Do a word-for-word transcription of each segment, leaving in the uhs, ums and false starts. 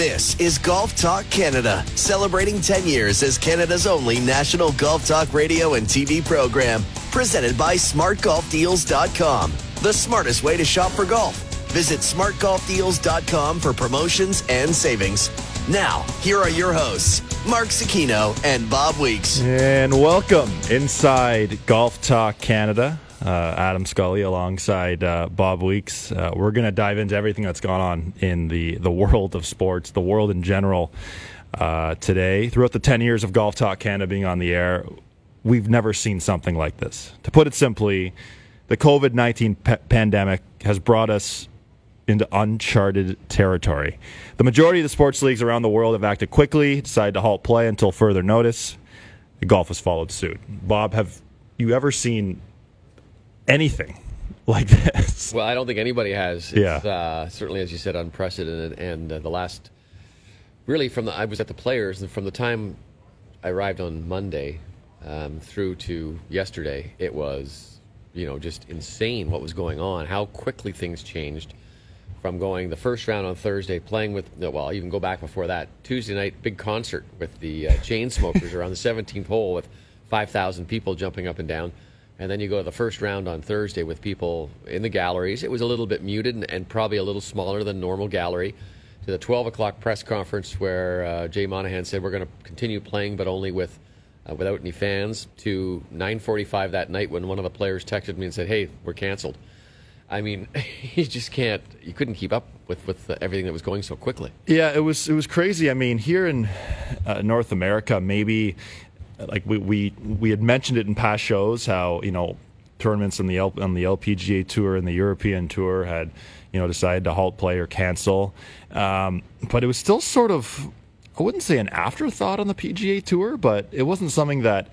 This is Golf Talk Canada, celebrating ten years as Canada's only national golf talk radio and T V program. Presented by smart golf deals dot com, the smartest way to shop for golf. Visit smart golf deals dot com for promotions and savings. Now, here are your hosts, Mark Cicchino and Bob Weeks. And welcome inside Golf Talk Canada. Uh, Adam Scully alongside uh, Bob Weeks. Uh, we're going to dive into everything that's gone on in the, the world of sports, the world in general uh, today. Throughout the ten years of Golf Talk Canada being on the air, we've never seen something like this. To put it simply, the covid nineteen pe- pandemic has brought us into uncharted territory. The majority of the sports leagues around the world have acted quickly, decided to halt play until further notice. The golf has followed suit. Bob, have you ever seen anything like this? Well, I don't think anybody has. Yeah. It's uh, certainly, as you said, unprecedented. And uh, the last, really, from the I was at the Players, and from the time I arrived on Monday um, through to yesterday, it was, you know, just insane what was going on, how quickly things changed. From going the first round on Thursday, playing with, well, even go back before that, Tuesday night, big concert with the uh, Chainsmokers around the seventeenth hole with five thousand people jumping up and down. And then you go to the first round on Thursday with people in the galleries. It was a little bit muted and, and probably a little smaller than normal gallery. To the twelve o'clock press conference where uh, Jay Monahan said, we're going to continue playing, but only with uh, without any fans. To nine forty-five that night when one of the players texted me and said, hey, we're canceled. I mean, you just can't, you couldn't keep up with, with the, everything that was going so quickly. Yeah, it was it was crazy. I mean, here in uh, North America, maybe, like we, we we had mentioned it in past shows, how, you know, tournaments on the L, on the L P G A Tour and the European Tour had, you know, decided to halt play or cancel. Um, but it was still sort of, I wouldn't say an afterthought on the P G A Tour, but it wasn't something that,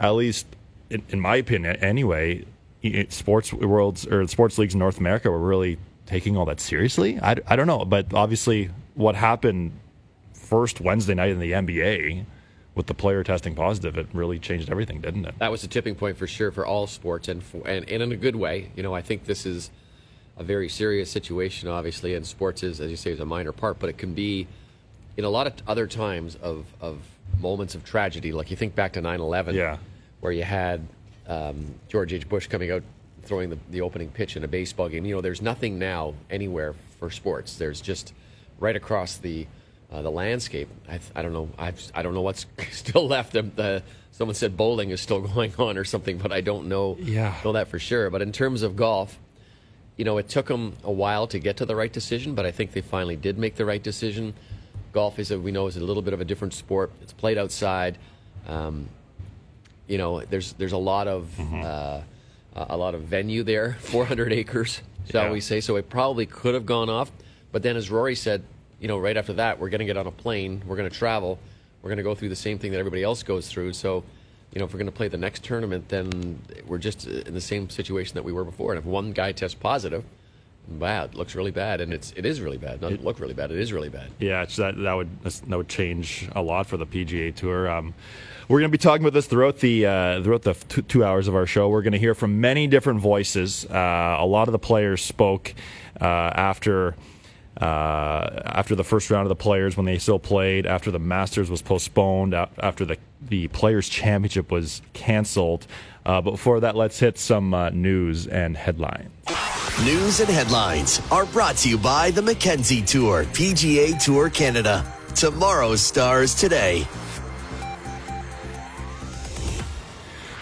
at least in, in my opinion anyway, sports worlds or sports leagues in North America were really taking all that seriously. I, I don't know, but obviously what happened first Wednesday night in the N B A with the player testing positive, it really changed everything, didn't it? That was a tipping point for sure for all sports, and for, and, and in a good way. You know, I think this is a very serious situation, obviously, and sports is, as you say, is a minor part, but it can be in a lot of other times of, of moments of tragedy. Like you think back to nine eleven, yeah, where you had Um, George H. Bush coming out, throwing the, the opening pitch in a baseball game. You know, there's nothing now anywhere for sports. There's just right across the uh, the landscape. I, I don't know. I've, I don't know what's still left. The, the, someone said bowling is still going on or something, but I don't know yeah. know that for sure. But in terms of golf, you know, it took them a while to get to the right decision, but I think they finally did make the right decision. Golf is, a, we know, is a little bit of a different sport. It's played outside. Um, You know, there's there's a lot of mm-hmm. uh, a lot of venue there, four hundred acres, shall yeah. we say? So it probably could have gone off, but then as Rory said, you know, right after that, we're going to get on a plane, we're going to travel, we're going to go through the same thing that everybody else goes through. So, you know, if we're going to play the next tournament, then we're just in the same situation that we were before. And if one guy tests positive, wow, it looks really bad, and it's it is really bad. It doesn't it, look really bad. It is really bad. Yeah, it's that that would that would change a lot for the P G A Tour. Um, we're going to be talking about this throughout the uh, throughout the two, two hours of our show. We're going to hear from many different voices. Uh, a lot of the players spoke uh, after uh, after the first round of the Players when they still played. After the Masters was postponed. After the the Players Championship was canceled. Uh, but before that, let's hit some uh, news and headlines. News and headlines are brought to you by the McKenzie Tour, P G A Tour Canada. Tomorrow's stars today.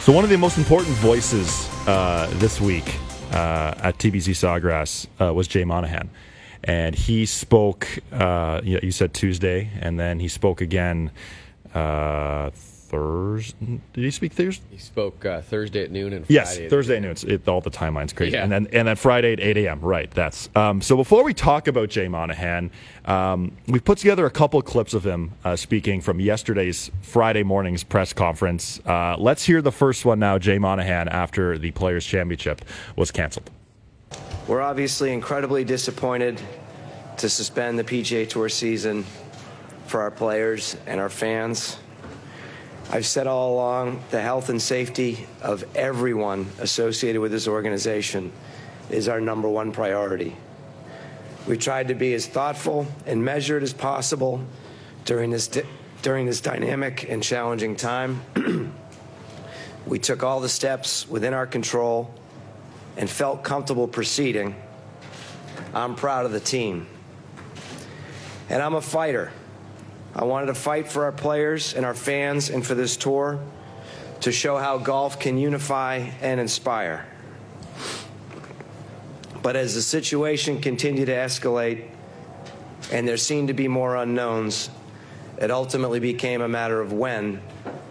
So one of the most important voices uh, this week uh, at T P C Sawgrass uh, was Jay Monahan. And he spoke, uh, you know, you said Tuesday, and then he spoke again uh Thursday. Did he speak Thursday? He spoke uh, Thursday at noon and Friday. Yes, at Thursday at noon. It's, it, all the timeline's crazy. Yeah. And then and then Friday at eight a.m. Right. That's um, so. Before we talk about Jay Monahan, um, we've put together a couple clips of him uh, speaking from yesterday's Friday morning's press conference. Uh, let's hear the first one now. Jay Monahan after the Players Championship was canceled. We're obviously incredibly disappointed to suspend the P G A Tour season for our players and our fans. I've said all along, the health and safety of everyone associated with this organization is our number one priority. We tried to be as thoughtful and measured as possible during this di- during this dynamic and challenging time. We took all the steps within our control and felt comfortable proceeding. I'm proud of the team. And I'm a fighter. I wanted to fight for our players and our fans and for this tour to show how golf can unify and inspire. But as the situation continued to escalate and there seemed to be more unknowns, it ultimately became a matter of when,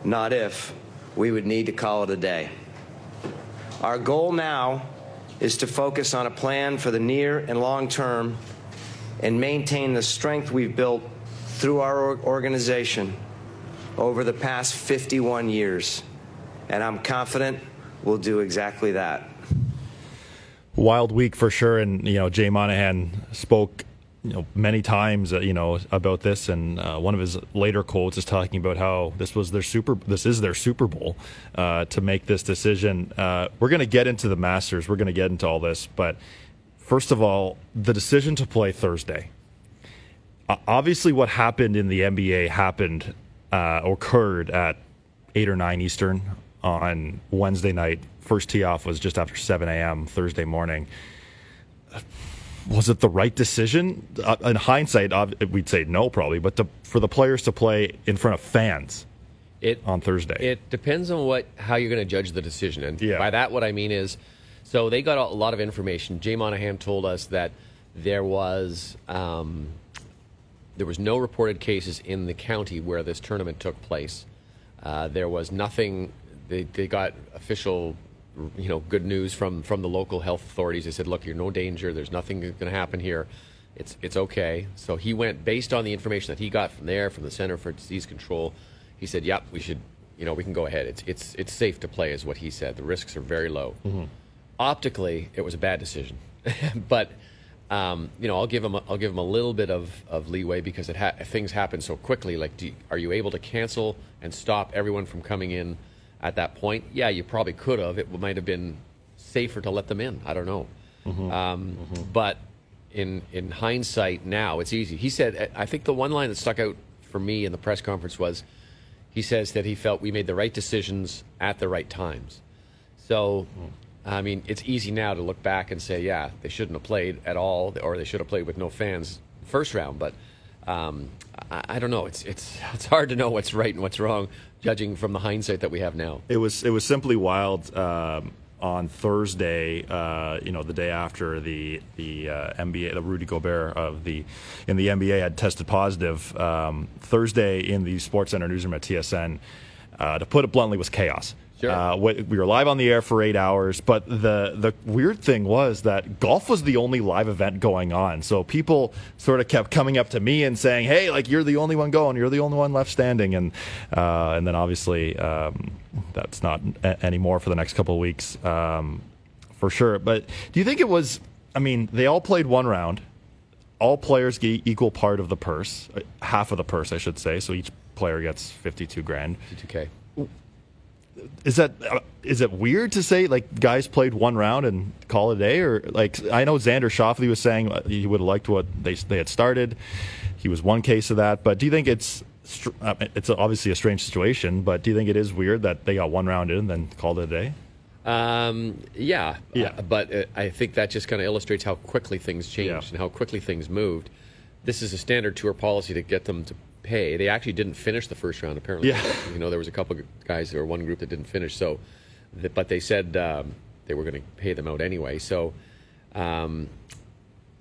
not if, we would need to call it a day. Our goal now is to focus on a plan for the near and long term and maintain the strength we've built through our organization over the past fifty-one years. And I'm confident we'll do exactly that. Wild week for sure. And, you know, Jay Monahan spoke, you know, many times, uh, you know, about this. And uh, one of his later quotes is talking about how this was their super, this is their Super Bowl, uh, to make this decision. Uh, we're going to get into the Masters. We're going to get into all this. But first of all, the decision to play Thursday. Uh, obviously, what happened in the N B A happened uh, occurred at eight or nine Eastern on Wednesday night. First tee off was just after seven a.m. Thursday morning. Uh, Was it the right decision? Uh, in hindsight, uh, we'd say no, probably. But to, for the players to play in front of fans it, on Thursday, it depends on what how you're going to judge the decision. And yeah. by that, what I mean is, so they got a lot of information. Jay Monahan told us that there was um, there was no reported cases in the county where this tournament took place. Uh, there was nothing. They, they got official. You know, good news from, from the local health authorities. They said, look, you're no danger. There's nothing going to happen here. It's it's okay. So he went, based on the information that he got from there, from the Center for Disease Control, he said, yep, we should, you know, we can go ahead. It's it's it's safe to play is what he said. The risks are very low. Mm-hmm. Optically, it was a bad decision. But, um, you know, I'll give him a, I'll give him a little bit of, of leeway because it ha- things happen so quickly. Like, do you, are you able to cancel and stop everyone from coming in at that point? Yeah, you probably could have. It might have been safer to let them in. I don't know. Mm-hmm. Um, mm-hmm. But in in hindsight now, it's easy. He said, I think the one line that stuck out for me in the press conference was, he says that he felt we made the right decisions at the right times. So, mm. I mean, it's easy now to look back and say, yeah, they shouldn't have played at all, or they should have played with no fans first round. But um, I, I don't know. It's, it's, it's hard to know what's right and what's wrong, judging from the hindsight that we have now. It was it was simply wild. Um, on Thursday, uh, you know, the day after the the uh, N B A, the Rudy Gobert of the in the N B A had tested positive. Um, Thursday in the SportsCenter newsroom at T S N, uh, to put it bluntly, was chaos. Sure. Uh, we were live on the air for eight hours, but the the weird thing was that golf was the only live event going on. So people sort of kept coming up to me and saying, "Hey, like you're the only one going, you're the only one left standing," and uh, and then obviously um, that's not a- anymore for the next couple of weeks um, for sure. But do you think it was? I mean, they all played one round. All players get equal part of the purse, half of the purse, I should say. So each player gets fifty-two grand, fifty-two k. Is that is it weird to say, like, guys played one round and call it a day? Or, like, I know Xander Schauffele was saying he would have liked what they they had started. He was one case of that. But do you think it's it's obviously a strange situation, but do you think it is weird that they got one round in and then called it a day? Um, yeah. yeah. Uh, but uh, I think that just kind of illustrates how quickly things changed yeah. and how quickly things moved. This is a standard tour policy to get them to Hey, they actually didn't finish the first round, apparently. Yeah. You know, there was a couple of guys or one group that didn't finish. So, but they said um, they were going to pay them out anyway. So, um,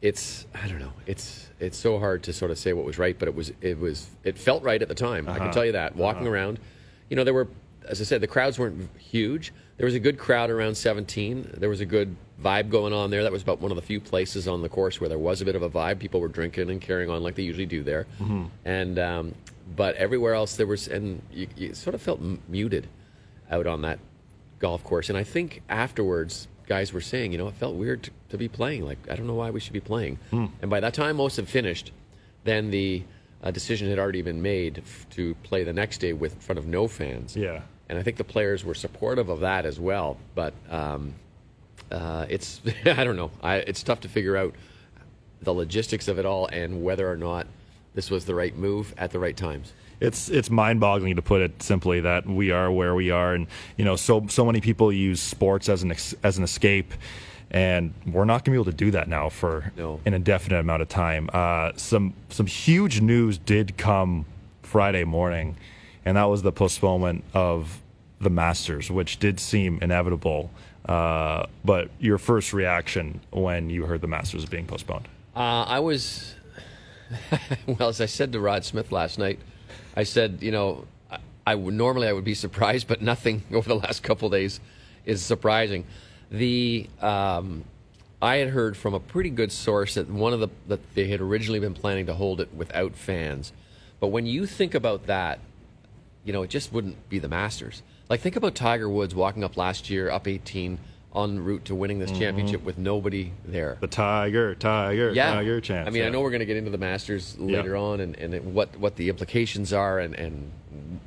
it's I don't know. It's it's so hard to sort of say what was right, but it was it was it felt right at the time. Uh-huh. I can tell you that. Walking uh-huh. around, you know, there were, as I said, the crowds weren't huge. There was a good crowd around seventeen. There was a good vibe going on there. That was about one of the few places on the course where there was a bit of a vibe. People were drinking and carrying on like they usually do there. Mm-hmm. And um, but everywhere else there was, and you, you sort of felt m- muted out on that golf course. And I think afterwards, guys were saying, you know, it felt weird to, to be playing. Like, I don't know why we should be playing. Mm. And by that time most had finished, then the uh, decision had already been made f- to play the next day with in front of no fans. Yeah. And I think the players were supportive of that as well. But um, uh, it's, I don't know. I, it's tough to figure out the logistics of it all and whether or not this was the right move at the right times. It's it's mind-boggling, to put it simply, that we are where we are, and you know, so so many people use sports as an ex, as an escape, and we're not going to be able to do that now for no. an indefinite amount of time. Uh, some some huge news did come Friday morning, and that was the postponement of the Masters, which did seem inevitable. Uh, but your first reaction when you heard the Masters being postponed? Uh, I was well, as I said to Rod Smith last night. I said, you know, I, I would, normally I would be surprised, but nothing over the last couple of days is surprising. The um, I had heard from a pretty good source that one of the that they had originally been planning to hold it without fans, but when you think about that, you know, it just wouldn't be the Masters. Like, think about Tiger Woods walking up last year, up eighteen, en route to winning this mm-hmm. championship with nobody there. The Tiger, Tiger, yeah. Tiger chance. I mean, yeah. I know we're going to get into the Masters later yeah. on, and, and it, what, what the implications are and, and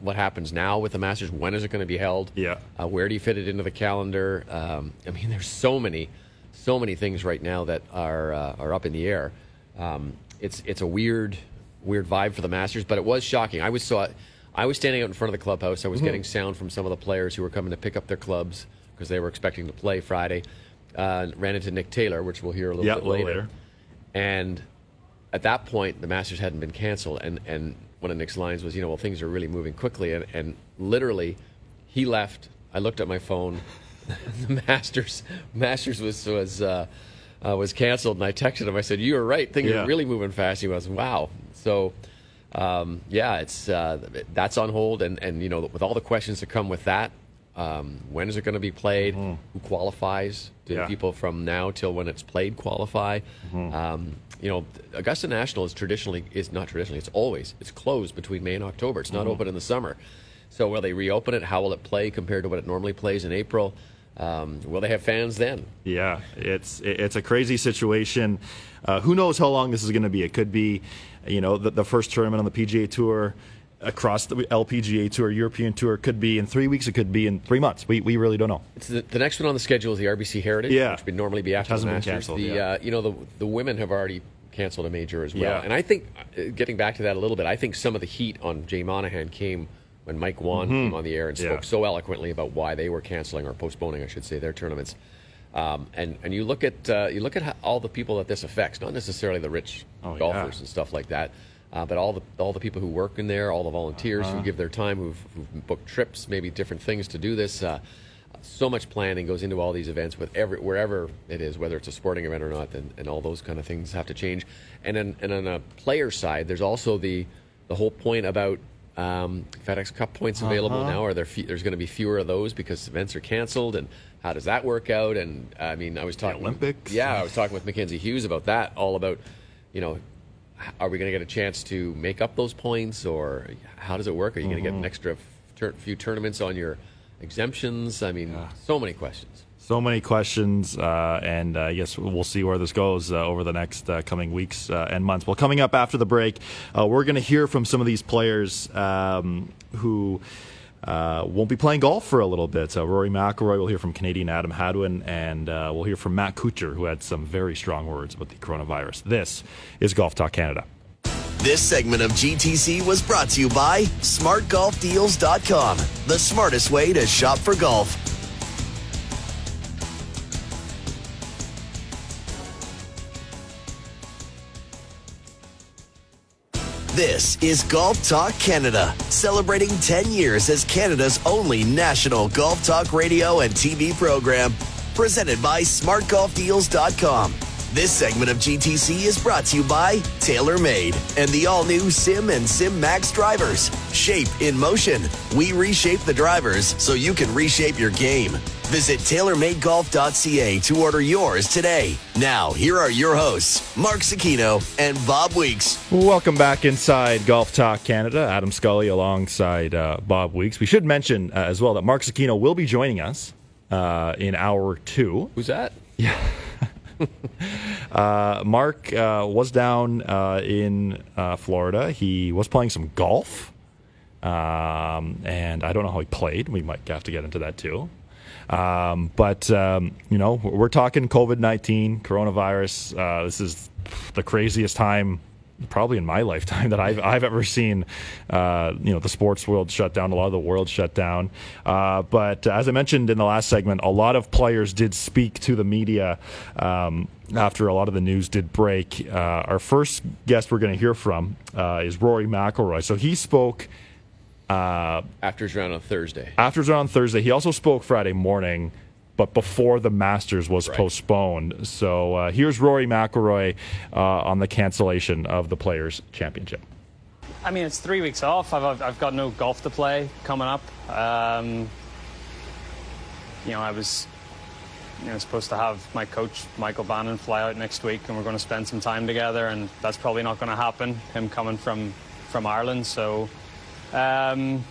what happens now with the Masters. When is it going to be held? Yeah. Uh, where do you fit it into the calendar? Um, I mean, there's so many, so many things right now that are uh, are up in the air. Um, it's it's a weird, weird vibe for the Masters, but it was shocking. I was saw, I was standing out in front of the clubhouse. I was mm-hmm. getting sound from some of the players who were coming to pick up their clubs, because they were expecting to play Friday, uh, ran into Nick Taylor, which we'll hear a little yeah, bit later. later. And at that point, the Masters hadn't been canceled. And, and one of Nick's lines was, you know, well, things are really moving quickly. And, and literally, he left. I looked at my phone. the Masters Masters was was uh, uh, was canceled. And I texted him. I said, you were right. Things yeah. are really moving fast. He was, wow. So, um, yeah, it's uh, that's on hold. And, and, you know, with all the questions that come with that, Um, when is it going to be played? Mm-hmm. Who qualifies? Do yeah. people from now till when it's played qualify? Mm-hmm. Um, you know, Augusta National is traditionally, is not traditionally, it's always, it's closed between May and October. It's not mm-hmm. open in the summer. So will they reopen it? How will it play compared to what it normally plays in April? Um, will they have fans then? Yeah, it's it's a crazy situation. Uh, who knows how long this is going to be? It could be, you know, the, the first tournament on the P G A Tour across the L P G A Tour, European Tour, could be in three weeks, it could be in three months. We we really don't know. It's the, the next one on the schedule is the R B C Heritage, yeah. which would normally be after the Masters. Been canceled, the, yeah. uh, you know, the the women have already canceled a major as well. Yeah. And I think, getting back to that a little bit, I think some of the heat on Jay Monahan came when Mike Whan mm-hmm. came on the air and spoke yeah. so eloquently about why they were canceling, or postponing, I should say, their tournaments. Um, and, and you look at uh, you look at how, all the people that this affects, not necessarily the rich oh, golfers yeah. and stuff like that, Uh, but all the all the people who work in there, all the volunteers uh-huh. who give their time, who've, who've booked trips, maybe different things to do this. Uh, so much planning goes into all these events, with every wherever it is, whether it's a sporting event or not, and, and all those kind of things have to change. And then, and on a player side, there's also the the whole point about um, FedEx Cup points available uh-huh. now. Are there fe- there's going to be fewer of those because events are canceled? And how does that work out? And I mean, I was talking the Olympics. Yeah, I was talking with Mackenzie Hughes about that. All about, you know, are we going to get a chance to make up those points, or how does it work? Are you mm-hmm. going to get an extra tur- few tournaments on your exemptions? I mean, yeah. so many questions. So many questions, uh, and uh, yes, we'll see where this goes uh, over the next uh, coming weeks uh, and months. Well, coming up after the break, uh, we're going to hear from some of these players um, who uh, won't be playing golf for a little bit. So Rory McIlroy, we'll hear from Canadian Adam Hadwin, and uh, we'll hear from Matt Kuchar, who had some very strong words about the coronavirus. This is Golf Talk Canada. This segment of G T C was brought to you by smart golf deals dot com, the smartest way to shop for golf. This is Golf Talk Canada, celebrating ten years as Canada's only national golf talk radio and T V program, presented by smart golf deals dot com. This segment of G T C is brought to you by TaylorMade and the all-new Sim and Sim Max drivers. Shape in motion. We reshape the drivers so you can reshape your game. Visit tailor made golf dot c a to order yours today. Now, here are your hosts, Mark Cicchino and Bob Weeks. Welcome back inside Golf Talk Canada. Adam Scully alongside uh, Bob Weeks. We should mention uh, as well that Mark Cicchino will be joining us uh, in hour two. Who's that? Yeah. uh, Mark uh, was down uh, in uh, Florida. He was playing some golf. Um, and I don't know how he played. We might have to get into that too. Um, but, um, you know, we're talking covid nineteen, coronavirus. Uh, this is the craziest time probably in my lifetime that I've I've ever seen, uh, you know, the sports world shut down, a lot of the world shut down. Uh, but as I mentioned in the last segment, a lot of players did speak to the media um, after a lot of the news did break. Uh, our first guest we're going to hear from uh, is Rory McIlroy. So he spoke uh, after his round on Thursday. After his round on Thursday. He also spoke Friday morning, but before the Masters was right. postponed. So uh, here's Rory McIlroy uh, on the cancellation of the Players' Championship. I mean, it's three weeks off. I've, I've got no golf to play coming up. Um, you know, I was you know, supposed to have my coach, Michael Bannon, fly out next week, and we're going to spend some time together, and that's probably not going to happen, him coming from, from Ireland. So um,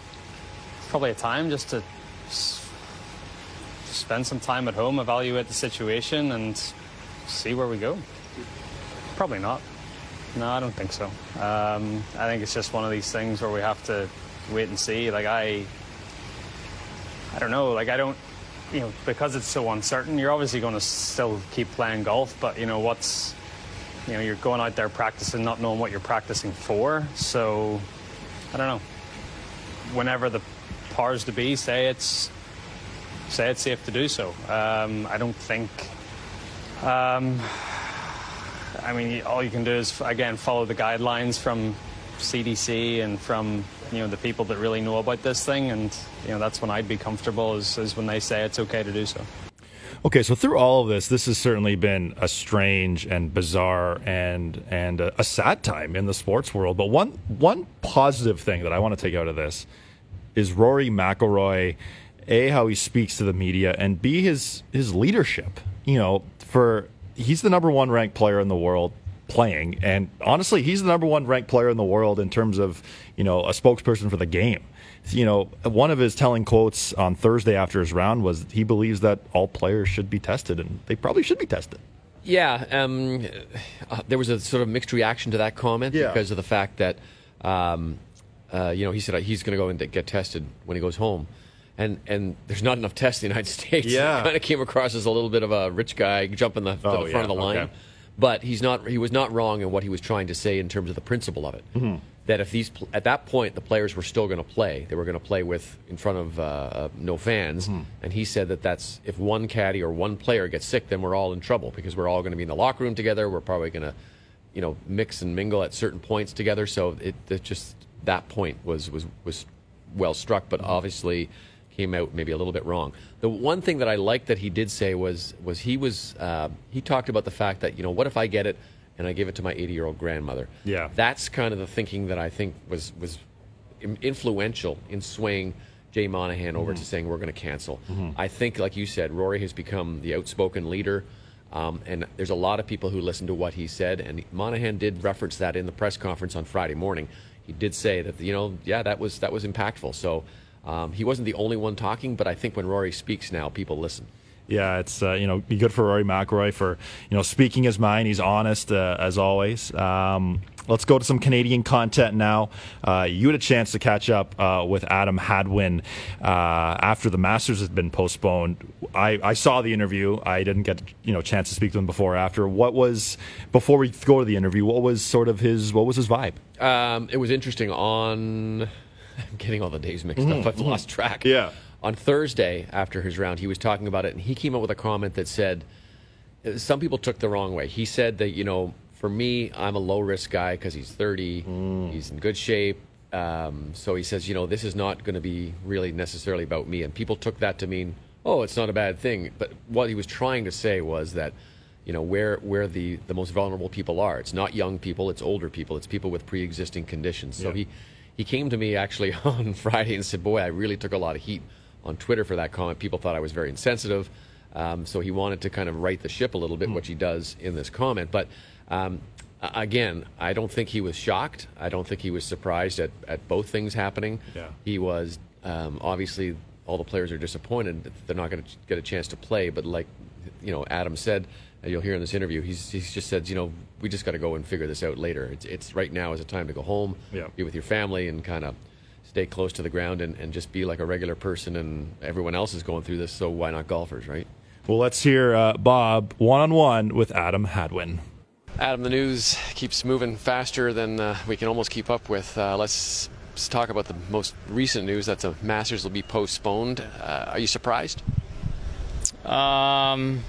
it's probably a time just to spend some time at home, evaluate the situation, and see where we go. Probably not. No, I don't think so. Um, I think it's just one of these things where we have to wait and see. Like, I, I don't know, like, I don't, you know, because it's so uncertain, you're obviously going to still keep playing golf, but, you know, what's, you know, you're going out there practicing, not knowing what you're practicing for. So, I don't know. Whenever the pars to be say it's, say it's safe to do so. Um, I don't think... Um, I mean, all you can do is, again, follow the guidelines from C D C and from, you know, the people that really know about this thing, and, you know, that's when I'd be comfortable, is, is when they say it's okay to do so. Okay, so through all of this, this has certainly been a strange and bizarre and and a, a sad time in the sports world, but one one positive thing that I want to take out of this is Rory McIlroy, A, how he speaks to the media, and B, his his leadership. You know, for he's the number one ranked player in the world playing, and honestly, he's the number one ranked player in the world in terms of, you know, a spokesperson for the game. You know, one of his telling quotes on Thursday after his round was he believes that all players should be tested, and they probably should be tested. Yeah, um, uh, there was a sort of mixed reaction to that comment yeah. because of the fact that, um, uh, you know, he said he's going to go and get tested when he goes home. And and there's not enough tests in the United States. Yeah. It kind of came across as a little bit of a rich guy jumping the, oh, to the front yeah. of the line. Okay. But he's not. He was not wrong in what he was trying to say in terms of the principle of it. Mm-hmm. That if these at that point the players were still going to play, they were going to play with in front of uh, no fans. Mm-hmm. And he said that that's if one caddy or one player gets sick, then we're all in trouble because we're all going to be in the locker room together. We're probably going to, you know, mix and mingle at certain points together. So it, it just that point was was was well struck, but mm-hmm. obviously came out maybe a little bit wrong. The one thing that I liked that he did say was was he was uh, he talked about the fact that, you know, what if I get it and I give it to my eighty-year-old grandmother? Yeah, that's kind of the thinking that I think was was influential in swaying Jay Monahan over mm-hmm. to saying we're going to cancel. Mm-hmm. I think, like you said, Rory has become the outspoken leader, um, and there's a lot of people who listen to what he said. And Monahan did reference that in the press conference on Friday morning. He did say that, you know, yeah, that was that was impactful. So. Um, he wasn't the only one talking, but I think when Rory speaks now, people listen. Yeah, it's uh, you know, good for Rory McIlroy for, you know, speaking his mind. He's honest uh, as always. Um, let's go to some Canadian content now. Uh, you had a chance to catch up uh, with Adam Hadwin uh, after the Masters had been postponed. I, I saw the interview. I didn't get you know chance to speak to him before or after. What was before we go to the interview? What was sort of his what was his vibe? Um, it was interesting on. I'm getting all the days mixed mm, up. I've mm, lost track. Yeah. On Thursday, after his round, he was talking about it, and he came up with a comment that said, some people took the wrong way. He said that, you know, for me, I'm a low-risk guy because he's thirty, mm. he's in good shape. Um, so he says, you know, this is not going to be really necessarily about me. And people took that to mean, oh, it's not a bad thing. But what he was trying to say was that, you know, where where the, the most vulnerable people are. It's not young people. It's older people. It's people with pre-existing conditions. So yeah. he... He came to me actually on Friday and said, boy, I really took a lot of heat on Twitter for that comment. People thought I was very insensitive. Um, so he wanted to kind of right the ship a little bit, mm. which he does in this comment. But um, again, I don't think he was shocked. I don't think he was surprised at, at both things happening. Yeah. He was um, obviously all the players are disappointed that they're not going to get a chance to play. But like, you know, Adam said, you'll hear in this interview, he's he's just said, you know, we just got to go and figure this out later. It's, it's right now is a time to go home, yeah. be with your family, and kind of stay close to the ground and, and just be like a regular person. And everyone else is going through this, so why not golfers, right? Well, let's hear uh, Bob one on one with Adam Hadwin. Adam, the news keeps moving faster than uh, we can almost keep up with. Uh, let's, let's talk about the most recent news that the Masters will be postponed. Uh, are you surprised? Um,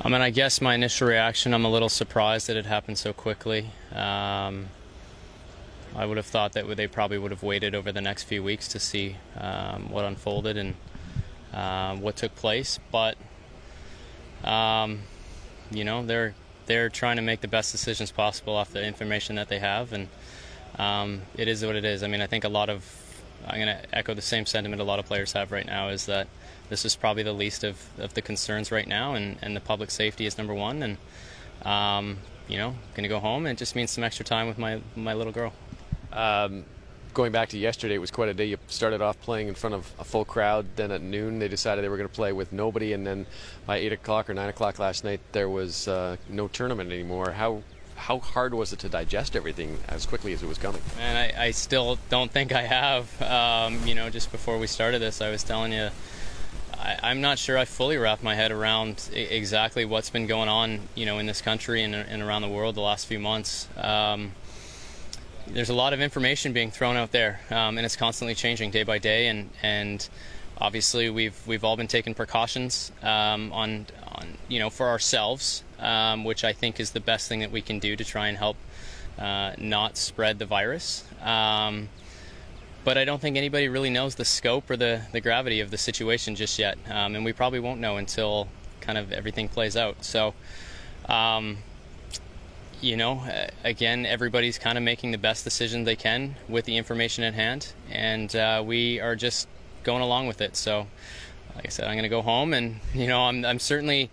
I mean, I guess my initial reaction, I'm a little surprised that it happened so quickly. Um, I would have thought that they probably would have waited over the next few weeks to see um, what unfolded and uh, what took place. But, um, you know, they're... They're trying to make the best decisions possible off the information that they have, and um, it is what it is. I mean, I think a lot of, I'm going to echo the same sentiment a lot of players have right now, is that this is probably the least of, of the concerns right now, and, and the public safety is number one. And, um, you know, going to go home, and it just means some extra time with my, my little girl. Um, going back to yesterday, it was quite a day. You started off playing in front of a full crowd, then at noon they decided they were going to play with nobody, and then by eight o'clock or nine o'clock last night there was uh, no tournament anymore. How how hard was it to digest everything as quickly as it was coming? And I, I still don't think I have. Um, you know, just before we started this, I was telling you, I, I'm not sure I fully wrapped my head around exactly what's been going on, you know, in this country and, and around the world the last few months. Um, There's a lot of information being thrown out there, um, and it's constantly changing day by day. And, and obviously, we've we've all been taking precautions um, on, on you know for ourselves, um, which I think is the best thing that we can do to try and help uh, not spread the virus. Um, but I don't think anybody really knows the scope or the the gravity of the situation just yet, um, and we probably won't know until kind of everything plays out. So. Um, You know, again, everybody's kind of making the best decision they can with the information at hand, and uh, we are just going along with it. So, like I said, I'm going to go home, and you know, I'm, I'm certainly,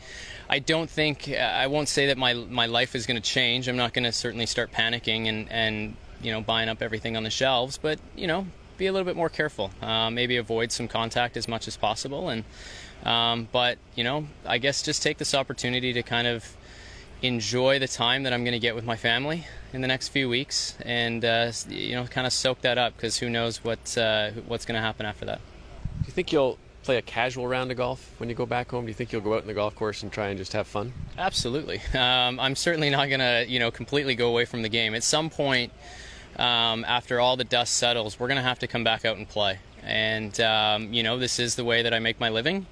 I don't think, I won't say that my my life is going to change. I'm not going to certainly start panicking and and you know buying up everything on the shelves, but you know, be a little bit more careful. Uh, maybe avoid some contact as much as possible, and um, but you know, I guess just take this opportunity to kind of enjoy the time that I'm going to get with my family in the next few weeks, and uh, you know, kind of soak that up, because who knows what uh, what's going to happen after that. Do you think you'll play a casual round of golf when you go back home? Do you think you'll go out in the golf course and try and just have fun? Absolutely. Um, I'm certainly not going to, you know, completely go away from the game. At some point, um, after all the dust settles, we're going to have to come back out and play. And um, you know, this is the way that I make my living.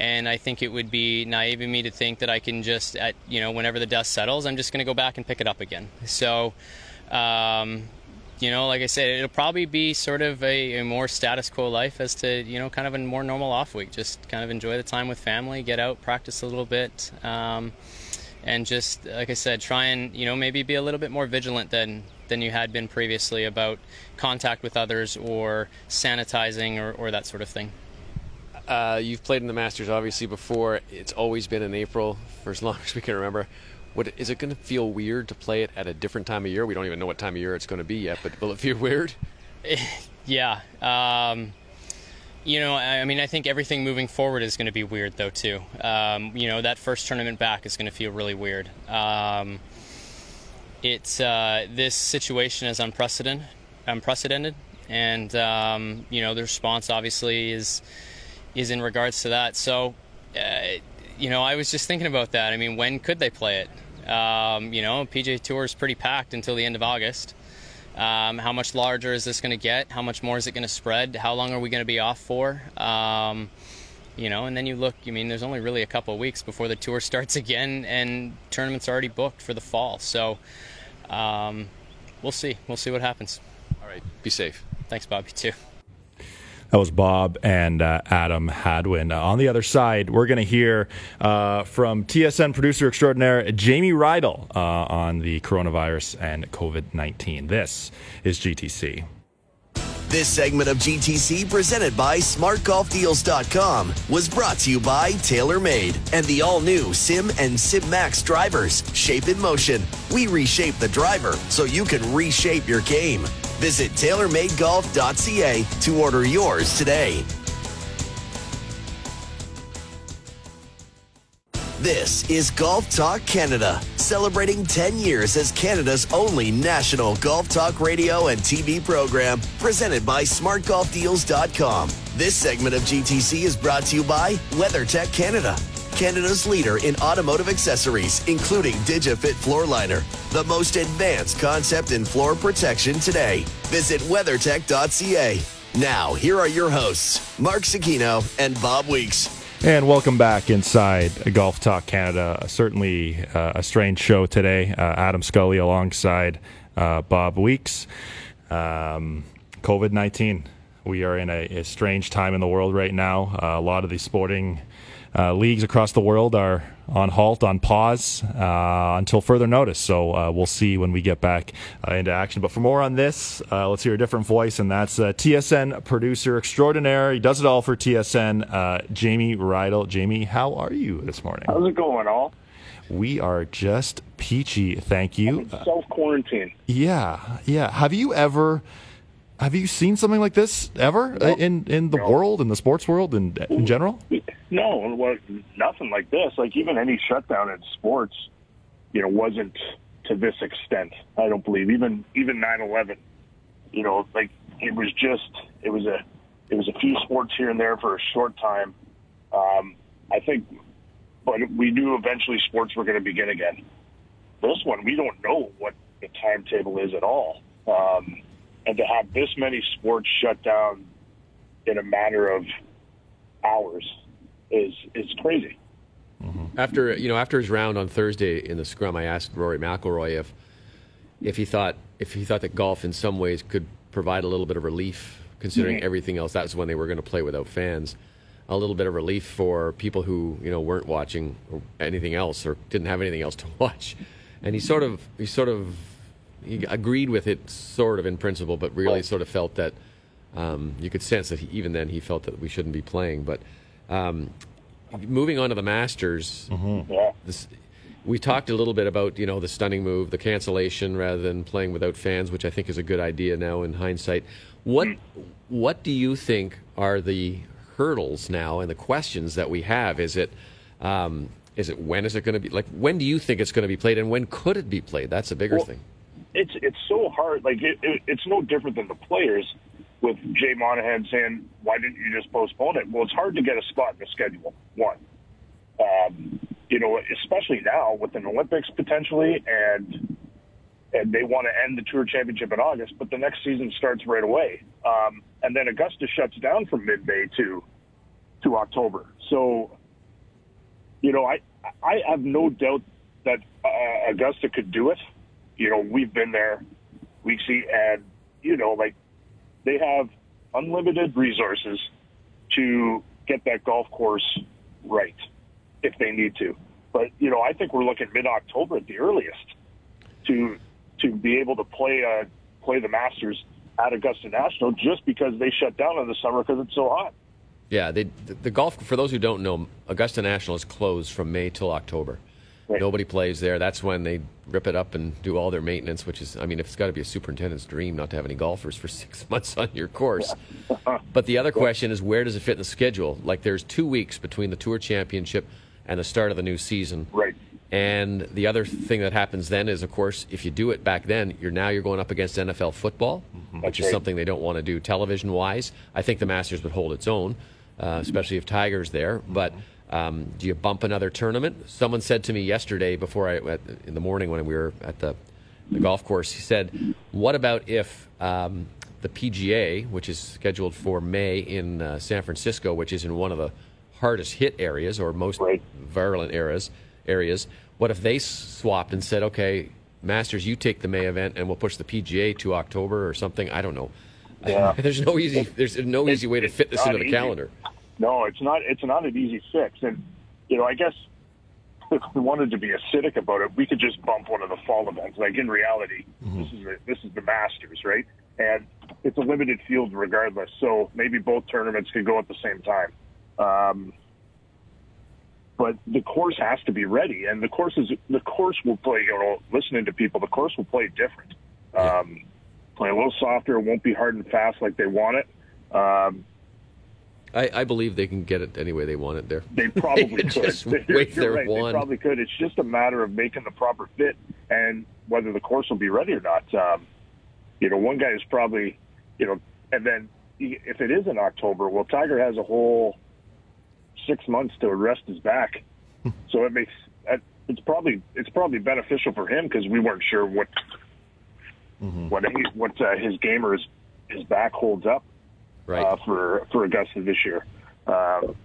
And I think it would be naive of me to think that I can just, at, you know, whenever the dust settles, I'm just going to go back and pick it up again. So, um, you know, like I said, it'll probably be sort of a, a more status quo life as to, you know, kind of a more normal off week. Just kind of enjoy the time with family, get out, practice a little bit, um, and just, like I said, try and, you know, maybe be a little bit more vigilant than than you had been previously about contact with others or sanitizing or, or that sort of thing. Uh, you've played in the Masters, obviously, before. It's always been in April for as long as we can remember. What, is it going to feel weird to play it at a different time of year? We don't even know what time of year it's going to be yet, but will it feel weird? Yeah. Um, you know, I, I mean, I think everything moving forward is going to be weird, though, too. Um, you know, that first tournament back is going to feel really weird. Um, it's uh, this situation is unprecedented, unprecedented, and, um, you know, the response, obviously, is... is in regards to that. So, uh, you know, I was just thinking about that. I mean, when could they play it? Um, you know, P G A Tour is pretty packed until the end of August. Um, how much larger is this going to get? How much more is it going to spread? How long are we going to be off for? Um, you know, and then you look, I mean, there's only really a couple of weeks before the tour starts again, and tournaments are already booked for the fall. So um, we'll see. We'll see what happens. All right. Be safe. Thanks, Bob. You too. That was Bob and uh, Adam Hadwin. Uh, on the other side, we're going to hear uh, from T S N producer extraordinaire Jamie Rydell uh, on the coronavirus and COVID nineteen. This is G T C. This segment of G T C, presented by smart golf deals dot com, was brought to you by TaylorMade and the all-new Sim and Sim Max drivers, Shape in Motion. We reshape the driver so you can reshape your game. Visit Taylor Made Golf dot C A to order yours today. This is Golf Talk Canada, celebrating ten years as Canada's only national golf talk radio and T V program, presented by smart golf deals dot com. This segment of G T C is brought to you by WeatherTech Canada. Canada's leader in automotive accessories, including DigiFit Floor Liner, the most advanced concept in floor protection today. Visit WeatherTech dot c a. Now, here are your hosts, Mark Cicchino and Bob Weeks. And welcome back inside Golf Talk Canada. Certainly uh, a strange show today. Uh, Adam Scully alongside uh, Bob Weeks. Um, COVID nineteen. We are in a, a strange time in the world right now. Uh, a lot of the sporting uh, leagues across the world are on halt, on pause, uh, until further notice. So uh, we'll see when we get back uh, into action. But for more on this, uh, let's hear a different voice, and that's uh, T S N producer extraordinaire. He does it all for T S N, uh, Jamie Rydell. Jamie, how are you this morning? How's it going, all? We are just peachy, thank you. Self-quarantine. Uh, yeah, yeah. Have you ever... Have you seen something like this ever no. in in the no. world, in the sports world, in, in general? No, well, nothing like this. Like, even any shutdown in sports, you know, wasn't to this extent, I don't believe. Even even nine eleven, you know, like, it was just, it was a it was a few sports here and there for a short time. Um, I think, but we knew eventually sports were going to begin again. This one, we don't know what the timetable is at all. Um And to have this many sports shut down in a matter of hours is is crazy. Mm-hmm. After you know, after his round on Thursday in the scrum, I asked Rory McIlroy if if he thought if he thought that golf in some ways could provide a little bit of relief, considering mm-hmm. everything else. That's when they were going to play without fans. A little bit of relief for people who you know weren't watching or anything else or didn't have anything else to watch. And he sort of he sort of. He agreed with it, sort of, in principle, but really sort of felt that um, you could sense that he, even then he felt that we shouldn't be playing. But um, moving on to the Masters, mm-hmm. yeah. this, we talked a little bit about, you know, the stunning move, the cancellation rather than playing without fans, which I think is a good idea now in hindsight. What what do you think are the hurdles now and the questions that we have? Is it... Um, is it when is it going to be... Like, when do you think it's going to be played and when could it be played? That's a bigger well, thing. It's it's so hard. Like it, it, it's no different than the players with Jay Monahan saying, "Why didn't you just postpone it?" Well, it's hard to get a spot in the schedule. One, um, you know, especially now with an Olympics potentially, and and they want to end the Tour Championship in August, but the next season starts right away, um, and then Augusta shuts down from mid-May to to October. So, you know, I I have no doubt that uh, Augusta could do it. You know, we've been there, Weeksy, and, you know, like, they have unlimited resources to get that golf course right if they need to. But, you know, I think we're looking mid-October at the earliest to to be able to play uh, play the Masters at Augusta National just because they shut down in the summer because it's so hot. Yeah, they, the, the golf, for those who don't know, Augusta National is closed from May till October. Right. Nobody plays there. That's when they rip it up and do all their maintenance, which is, I mean, it's got to be a superintendent's dream not to have any golfers for six months on your course. Yeah. But the other question is, where does it fit in the schedule? Like, there's two weeks between the Tour Championship and the start of the new season. Right. And the other thing that happens then is, of course, if you do it back then, you're now you're going up against N F L football, mm-hmm. which is something they don't want to do television-wise. I think the Masters would hold its own, uh, especially if Tiger's there, but... Um, do you bump another tournament? Someone said to me yesterday, before I at, in the morning when we were at the, the golf course, he said, "What about if um, the P G A, which is scheduled for May in uh, San Francisco, which is in one of the hardest hit areas or most right. virulent areas, areas, what if they swapped and said, okay, Masters, you take the May event, and we'll push the P G A to October or something? I don't know. Yeah. there's no easy. There's no easy way to fit this into the calendar." No, it's not. It's not an easy fix, and you know, I guess if we wanted to be acidic about it, we could just bump one of the fall events. Like in reality, mm-hmm. this is the, this is the Masters, right? And it's a limited field regardless, so maybe both tournaments could go at the same time. Um, but the course has to be ready, and the course is the course will play. You know, listening to people, the course will play different. Yeah. Um, play a little softer. It won't be hard and fast like they want it. Um, I, I believe they can get it any way they want it there. They probably they could. Just wait their right. They probably could. It's just a matter of making the proper fit and whether the course will be ready or not. Um, you know, one guy is probably, you know, and then if it is in October, well, Tiger has a whole six months to rest his back So it makes it's probably it's probably beneficial for him because we weren't sure what mm-hmm. what he, what uh, his game or his, his back holds up right. uh, for for Augusta this year. Um,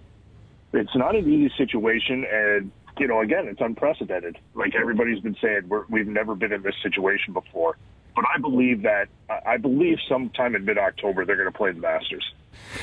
it's not an easy situation, and you know, again, it's unprecedented. Like everybody's been saying, we're, we've never been in this situation before. But I believe that I believe sometime in mid-October they're going to play the Masters,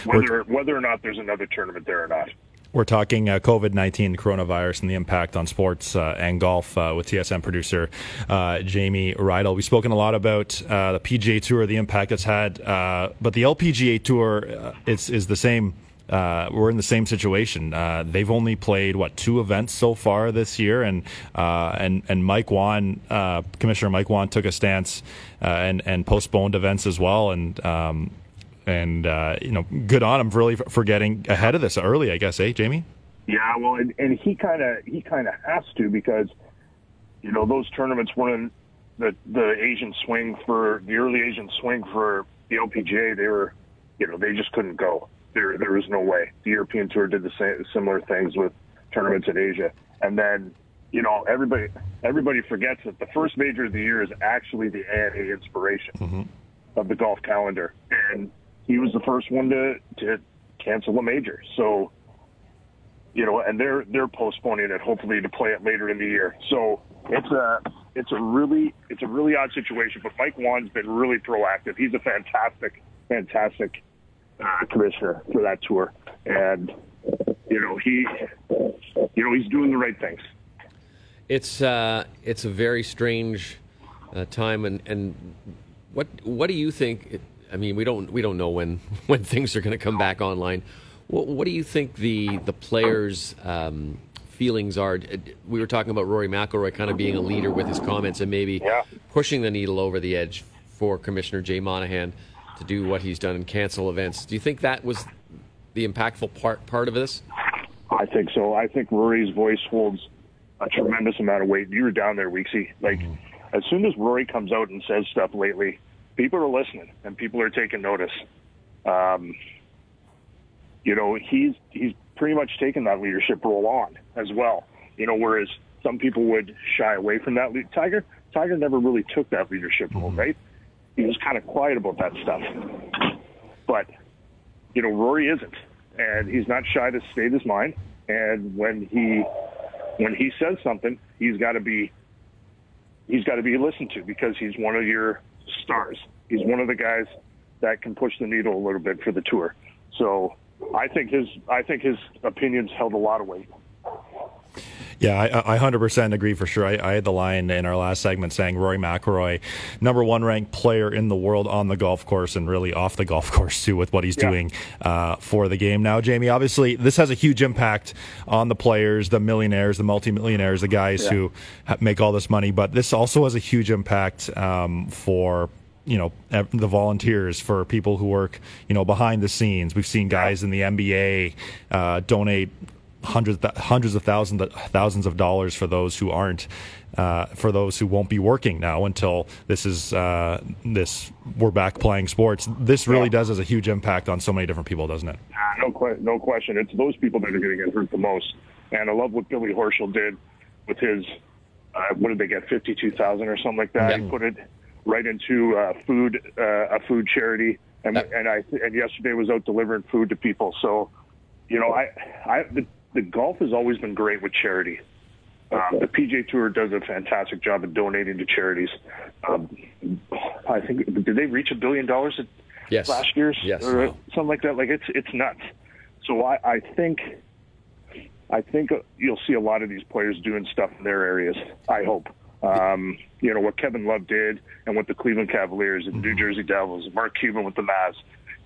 whether we're, whether or not there's another tournament there or not. We're talking uh, COVID nineteen, coronavirus, and the impact on sports uh, and golf uh, with T S N producer uh, Jamie Rydell. We've spoken a lot about uh, the P G A Tour, the impact it's had, uh, but the L P G A Tour uh, is, is the same. Uh, we're in the same situation. Uh, they've only played what two events so far this year, and uh, and and Mike Whan, uh, Commissioner Mike Whan, took a stance uh, and and postponed events as well. And um, and uh, you know, good on him for really for getting ahead of this early, I guess, eh, Jamie? Yeah, well, and, and he kind of he kind of has to because you know those tournaments weren't the the Asian swing for the early Asian swing for the L P G A. They were, you know, they just couldn't go. There, there was no way. The European Tour did the same, similar things with tournaments in Asia, and then you know everybody, everybody forgets that the first major of the year is actually the N A inspiration mm-hmm. of the golf calendar, and he was the first one to, to cancel a major. So, you know, and they're they're postponing it, hopefully to play it later in the year. So it's a it's a really it's a really odd situation. But Mike Whan's been really proactive. He's a fantastic, fantastic. Uh, commissioner for that tour, and you know he, you know he's doing the right things. It's uh, it's a very strange uh, time, and, and what what do you think? I mean, we don't we don't know when, when things are going to come back online. What, what do you think the the players' um, feelings are? We were talking about Rory McIlroy kind of being a leader with his comments and maybe yeah. pushing the needle over the edge for Commissioner Jay Monahan to do what he's done and cancel events. Do you think that was the impactful part part of this? I think so. I think Rory's voice holds a tremendous amount of weight. You were down there, Weeksy. Like, mm-hmm. as soon as Rory comes out and says stuff lately, people are listening and people are taking notice. Um, you know, he's he's pretty much taken that leadership role on as well. You know, whereas some people would shy away from that. Le- Tiger, Tiger never really took that leadership mm-hmm. role, right? He was kind of quiet about that stuff. But, you know, Rory isn't. And he's not shy to state his mind. And when he when he says something, he's gotta be he's gotta be listened to because he's one of your stars. He's one of the guys that can push the needle a little bit for the tour. So I think his I think his opinions held a lot of weight. Yeah, I, I one hundred percent agree for sure. I, I had the line in our last segment saying Rory McIlroy, number one ranked player in the world on the golf course and really off the golf course too with what he's yeah. doing uh, for the game now. Jamie, obviously this has a huge impact on the players, the millionaires, the multimillionaires, the guys yeah. who make all this money. But this also has a huge impact um, for you know the volunteers, for people who work you know behind the scenes. We've seen guys in the N B A uh, donate hundreds hundreds of thousands thousands of dollars for those who aren't uh for those who won't be working now until this is uh this we're back playing sports. This really yeah. does has a huge impact on so many different people, doesn't it? No, no question, it's those people that are going to get hurt the most. And I love what Billy Horschel did with his uh, what did they get, fifty-two thousand or something like that. yeah. He put it right into uh food uh, a food charity, and that- and I and yesterday was out delivering food to people. So you know I I the The golf has always been great with charity. Um, the P G A Tour does a fantastic job of donating to charities. Um, I think did they reach a billion dollars yes. last year yes, or no. something like that? Like it's it's nuts. So I, I think I think you'll see a lot of these players doing stuff in their areas. I hope. Um, you know what Kevin Love did, and what the Cleveland Cavaliers and mm-hmm. New Jersey Devils, Mark Cuban with the Mavs,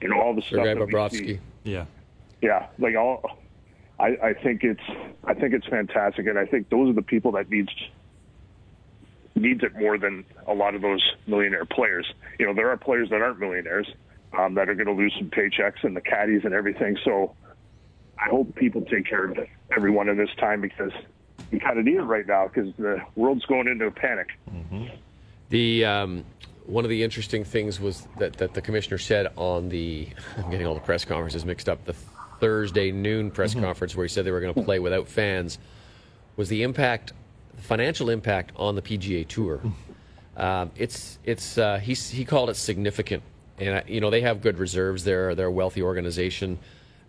you know all the stuff. Sergei Bobrovsky. Yeah, yeah, like all. I, I think it's I think it's fantastic, and I think those are the people that needs needs it more than a lot of those millionaire players. You know, there are players that aren't millionaires um, that are going to lose some paychecks and the caddies and everything. So I hope people take care of everyone in this time because you kind of need it right now because the world's going into a panic. Mm-hmm. The um, one of the interesting things was that, that the commissioner said on the I'm getting all the press conferences mixed up the. Thursday noon press mm-hmm. conference where he said they were going to play without fans was the impact, the financial impact on the P G A Tour. uh, it's it's uh, he he called it significant, and I, you know they have good reserves. They're they're a wealthy organization,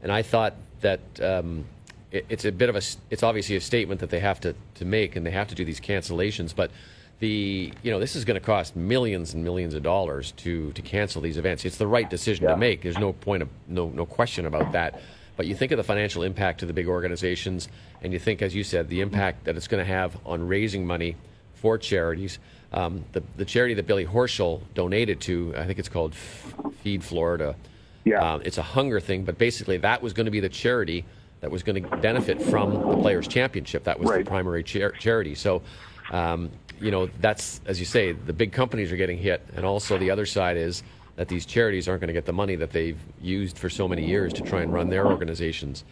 and I thought that um, it, it's a bit of a it's obviously a statement that they have to, to make, and they have to do these cancellations, but. The you know this is going to cost millions and millions of dollars to, to cancel these events. It's the right decision yeah. to make. There's no point of no no question about that. But you think of the financial impact to the big organizations, and you think, as you said, the impact that it's going to have on raising money for charities. Um, the the charity that Billy Horschel donated to, I think it's called F- Feed Florida. Yeah, um, it's a hunger thing, but basically that was going to be the charity that was going to benefit from the Players' Championship. That was right. the primary char- charity. So. Um, You know, that's, as you say, the big companies are getting hit. And also the other side is that these charities aren't going to get the money that they've used for so many years to try and run their organizations.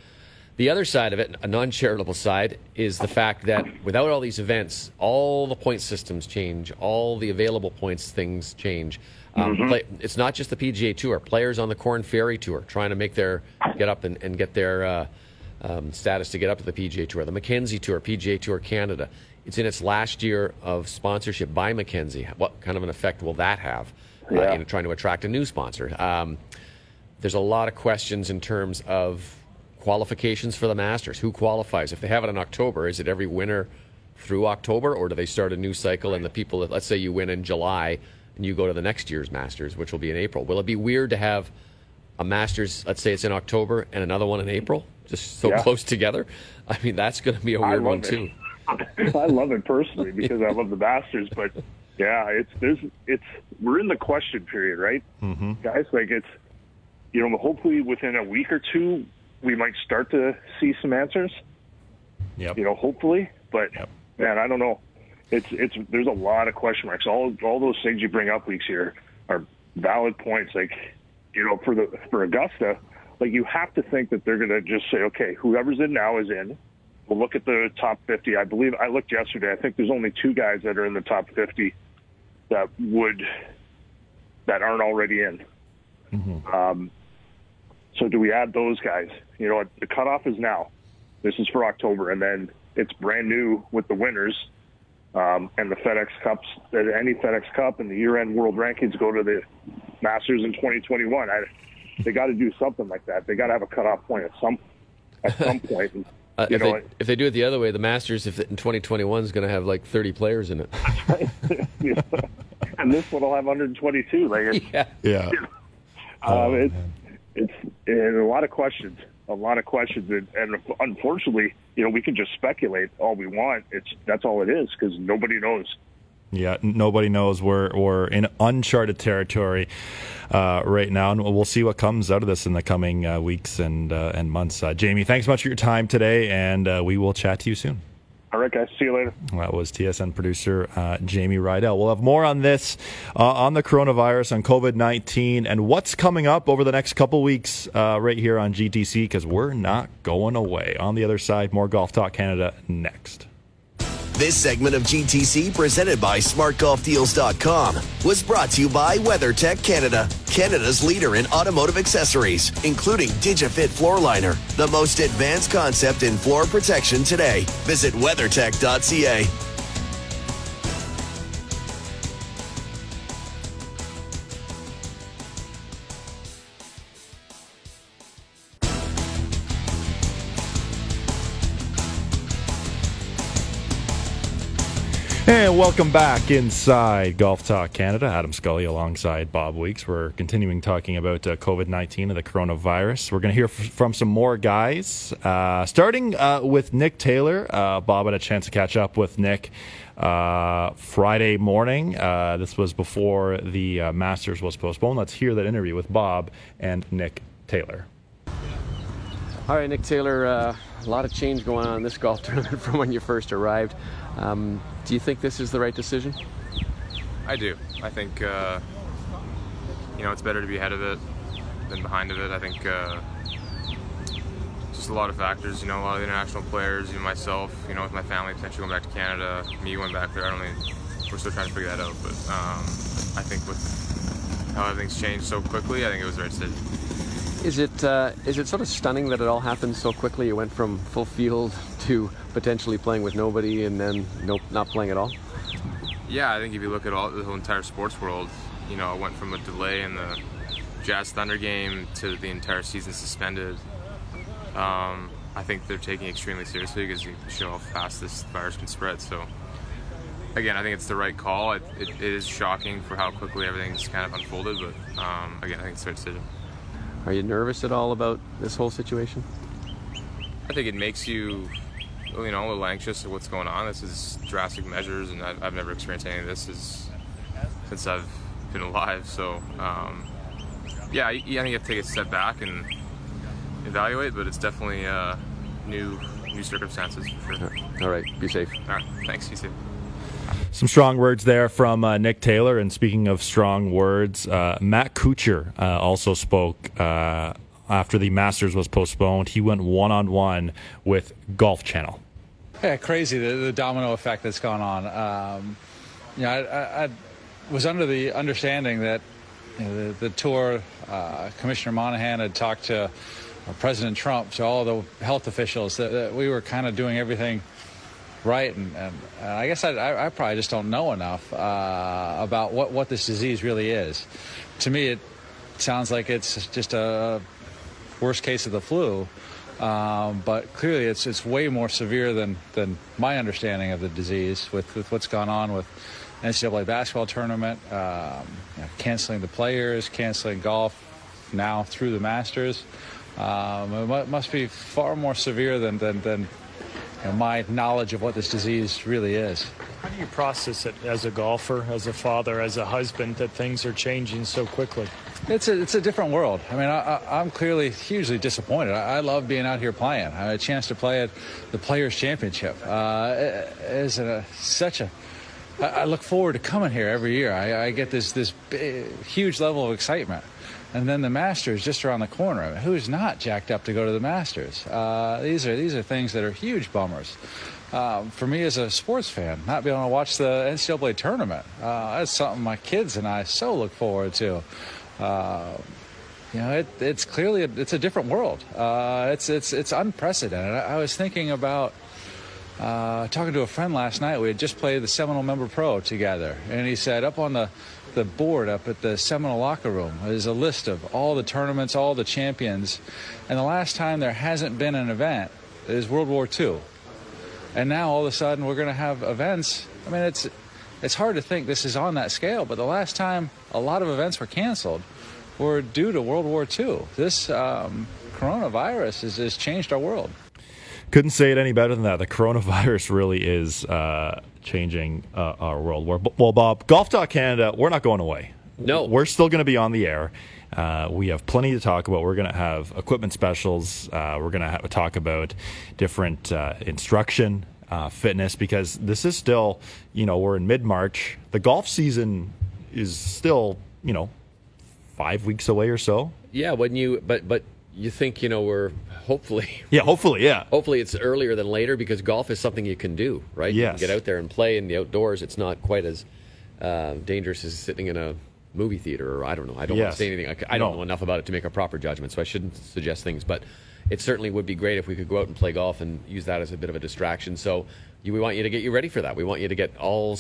The other side of it, a non-charitable side, is the fact that without all these events, all the point systems change, all the available points things change. Um, mm-hmm. play, it's not just the P G A Tour. Players on the Corn Ferry Tour trying to make their get up and, and get their uh, um, status to get up to the P G A Tour. The McKenzie Tour, P G A Tour Canada. It's in its last year of sponsorship by McKenzie. What kind of an effect will that have yeah. uh, in trying to attract a new sponsor? Um, there's a lot of questions in terms of qualifications for the Masters. Who qualifies? If they have it in October, is it every winter through October, or do they start a new cycle and the people that, let's say you win in July and you go to the next year's Masters, which will be in April? Will it be weird to have a Masters, let's say it's in October, and another one in April, just so yeah. close together? I mean, that's going to be a weird one, it. too. I love it personally because I love the Masters, but yeah, it's there's it's we're in the question period, right, mm-hmm. guys? Like it's, you know, hopefully within a week or two we might start to see some answers. Yep. You know, hopefully, but yep. man, I don't know. It's it's there's a lot of question marks. All all those things you bring up, Weeks, here are valid points. Like, you know, for the for Augusta, like you have to think that they're going to just say, okay, whoever's in now is in. We'll look at the top fifty. I believe I looked yesterday. I think there's only two guys that are in the top fifty that would that aren't already in. Mm-hmm. Um, so do we add those guys? You know, the cutoff is now. This is for October, and then it's brand new with the winners um, and the FedEx Cups. Any FedEx Cup and the year-end world rankings go to the Masters in twenty twenty-one. I, they got to do something like that. They got to have a cutoff point at some at some point. Uh, if, know, they, if they do it the other way, the Masters if in twenty twenty-one is going to have like thirty players in it. yeah. And this one will have one hundred twenty-two. Like it's, yeah. yeah. You know, oh, um, it's, it's, it's a lot of questions, a lot of questions. And, and unfortunately, you know, we can just speculate all we want. It's that's all it is because nobody knows. Yeah, nobody knows. We're, we're in uncharted territory uh, right now, and we'll see what comes out of this in the coming uh, weeks and uh, and months. Uh, Jamie, thanks much for your time today, and uh, we will chat to you soon. All right, guys. See you later. That was T S N producer uh, Jamie Rydell. We'll have more on this, uh, on the coronavirus, on COVID nineteen, and what's coming up over the next couple weeks uh, right here on G T C, because we're not going away. On the other side, more Golf Talk Canada next. This segment of G T C, presented by smart golf deals dot com, was brought to you by WeatherTech Canada, Canada's leader in automotive accessories, including DigiFit Floor Liner, the most advanced concept in floor protection today. Visit weather tech dot c a. And welcome back inside Golf Talk Canada. Adam Scully alongside Bob Weeks. We're continuing talking about uh, COVID nineteen and the coronavirus. We're going to hear f- from some more guys, uh, starting uh, with Nick Taylor. Uh, Bob had a chance to catch up with Nick uh, Friday morning. Uh, this was before the uh, Masters was postponed. Let's hear that interview with Bob and Nick Taylor. All right, Nick Taylor, uh, a lot of change going on in this golf tournament from when you first arrived. Um, do you think this is the right decision? I do. I think, uh, you know, it's better to be ahead of it than behind of it. I think uh, just a lot of factors, you know, a lot of the international players, you know, myself, you know, with my family potentially going back to Canada, me going back there, I don't really, we're still trying to figure that out, but um, I think with how everything's changed so quickly, I think it was the right decision. Is it uh, is it sort of stunning that it all happened so quickly? You went from full field to potentially playing with nobody, and then nope, not playing at all. Yeah, I think if you look at all the whole entire sports world, you know, I went from a delay in the Jazz Thunder game to the entire season suspended. Um, I think they're taking it extremely seriously because you show how fast this virus can spread. So, again, I think it's the right call. It, it, it is shocking for how quickly everything's kind of unfolded, but um, again, I think it's the right decision. Are you nervous at all about this whole situation? I think it makes you, you know, a little anxious at what's going on. This is drastic measures, and I've, I've never experienced any of this is, since I've been alive. So, um, yeah, I think you have to take a step back and evaluate, but it's definitely uh, new, new circumstances for sure. All right, be safe. All right, thanks. You too. Some strong words there from uh, Nick Taylor. And speaking of strong words, uh, Matt Kuchar uh, also spoke uh, after the Masters was postponed. He went one-on-one with Golf Channel. Yeah, crazy, the, the domino effect that's gone on. Um, you know, I, I, I was under the understanding that you know, the, the tour, uh, Commissioner Monahan had talked to President Trump, to all the health officials, that, that we were kind of doing everything right, and, and I guess I, I probably just don't know enough uh, about what, what this disease really is. To me, it sounds like it's just a worst case of the flu, um, but clearly it's it's way more severe than, than my understanding of the disease with, with what's gone on with N C double A basketball tournament, um, you know, canceling the players, canceling golf now through the Masters. Um, it must be far more severe than than, than and my knowledge of what this disease really is. How do you process it as a golfer, as a father, as a husband, that things are changing so quickly? It's a, it's a different world. I mean, I, I, I'm clearly hugely disappointed. I, I love being out here playing. I had a chance to play at the Players' Championship. Uh, it, it's a, such a... I, I look forward to coming here every year. I, I get this, this big, huge level of excitement. And then the Masters just around the corner. I mean, who's not jacked up to go to the Masters? Uh, these are these are things that are huge bummers. Um, for me as a sports fan, not being able to watch the N C double A tournament, uh, that's something my kids and I so look forward to. Uh, you know, it, it's clearly a, it's a different world. Uh, it's it's it's unprecedented. I, I was thinking about uh, talking to a friend last night. We had just played the Seminole Member Pro together, and he said up on the the board up at the Seminole locker room is a list of all the tournaments, all the champions, and the last time there hasn't been an event is World War Two, and now all of a sudden we're going to have events. I mean, it's it's hard to think this is on that scale, but the last time a lot of events were canceled were due to World War Two. This um, coronavirus has, has changed our world. Couldn't say it any better than that. The coronavirus really is uh, changing uh, our world. We're, well, Bob, golf dot canada, we're not going away. No. We're still going to be on the air. Uh, we have plenty to talk about. We're going to have equipment specials. Uh, we're going to have to talk about different uh, instruction, uh, fitness, because this is still, you know, we're in mid-March. The golf season is still, you know, five weeks away or so. Yeah, when you but – but. You think, you know, we're hopefully... Yeah, hopefully, yeah. Hopefully it's earlier than later, because golf is something you can do, right? Yes. You can get out there and play in the outdoors. It's not quite as uh, dangerous as sitting in a movie theater, or I don't know. I don't yes. want to say anything. I, I don't no. know enough about it to make a proper judgment, so I shouldn't suggest things. But it certainly would be great if we could go out and play golf and use that as a bit of a distraction. So you, we want you to get you ready for that. We want you to get all,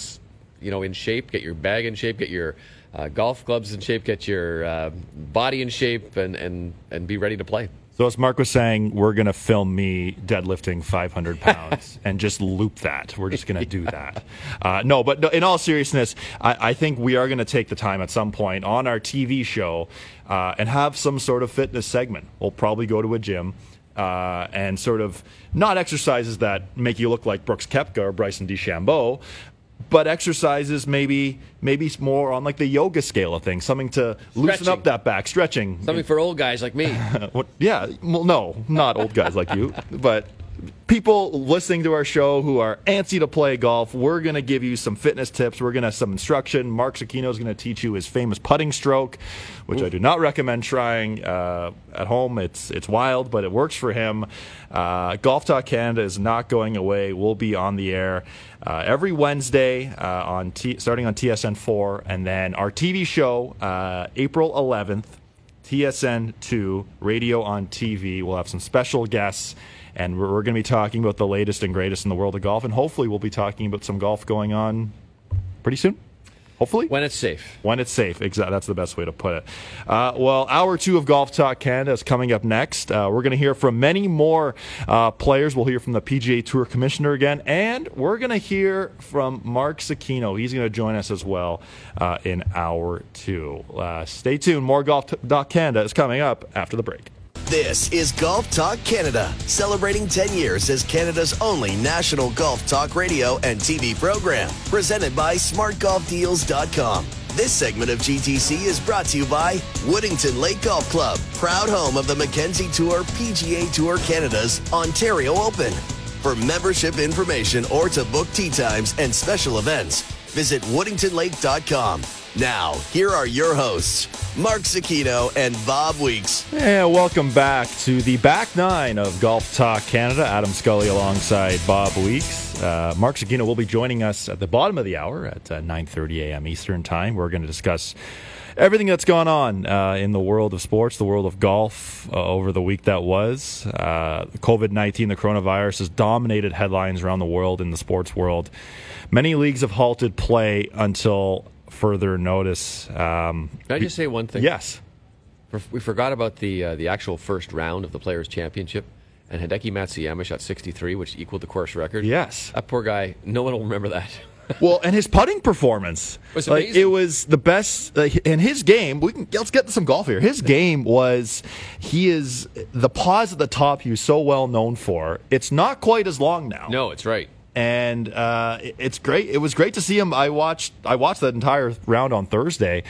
you know, in shape, get your bag in shape, get your... Uh, golf clubs in shape, get your uh, body in shape, and, and, and be ready to play. So as Mark was saying, we're going to film me deadlifting five hundred pounds and just loop that. We're just going to do that. Uh, no, but no, in all seriousness, I, I think we are going to take the time at some point on our T V show uh, and have some sort of fitness segment. We'll probably go to a gym. Uh, and sort of not exercises that make you look like Brooks Koepka or Bryson DeChambeau, but exercises maybe maybe more on like the yoga scale of things, something to stretching. Loosen up that back, stretching. Something for old guys like me. Well, yeah, well, no, not old guys like you, but people listening to our show who are antsy to play golf, we're going to give you some fitness tips. We're going to have some instruction. Mark Cicchino is going to teach you his famous putting stroke, which Ooh. I do not recommend trying uh, at home. It's it's wild, but it works for him. Uh, Golf Talk Canada is not going away. We'll be on the air uh, every Wednesday uh, on T- starting on T S N four, and then our T V show uh, April eleventh. T S N two, radio on T V. We'll have some special guests, and we're, we're going to be talking about the latest and greatest in the world of golf, and hopefully we'll be talking about some golf going on pretty soon. Hopefully. When it's safe. When it's safe. Exactly. That's the best way to put it. Uh, well, hour two of Golf Talk Canada is coming up next. Uh, we're going to hear from many more uh, players. We'll hear from the P G A Tour Commissioner again, and we're going to hear from Mark Cecchino. He's going to join us as well uh, in hour two. Uh, stay tuned. More Golf Talk Canada is coming up after the break. This is Golf Talk Canada, celebrating ten years as Canada's only national golf talk radio and T V program, presented by smart golf deals dot com. This segment of G T C is brought to you by Woodington Lake Golf Club, proud home of the McKenzie Tour P G A Tour Canada's Ontario Open. For membership information or to book tee times and special events, visit Woodington Lake dot com. Now, here are your hosts, Mark Cecchino and Bob Weeks. And welcome back to the back nine of Golf Talk Canada. Adam Scully alongside Bob Weeks. Uh, Mark Cecchino will be joining us at the bottom of the hour at uh, nine thirty a.m. Eastern Time. We're going to discuss everything that's gone on uh, in the world of sports, the world of golf uh, over the week that was. Uh, covid nineteen, the coronavirus, has dominated headlines around the world in the sports world. Many leagues have halted play until further notice. Um, Can I just say one thing? Yes. We forgot about the uh, the actual first round of the Players' Championship, and Hideki Matsuyama shot sixty-three, which equaled the course record. Yes. That poor guy, no one will remember that. Well, and his putting performance was amazing. Like, it was the best uh, in his game. We can let's get some golf here. His game was he is the pause at the top he was so well known for. It's not quite as long now. No, it's right. And uh, it's great. It was great to see him. I watched. I watched that entire round on Thursday.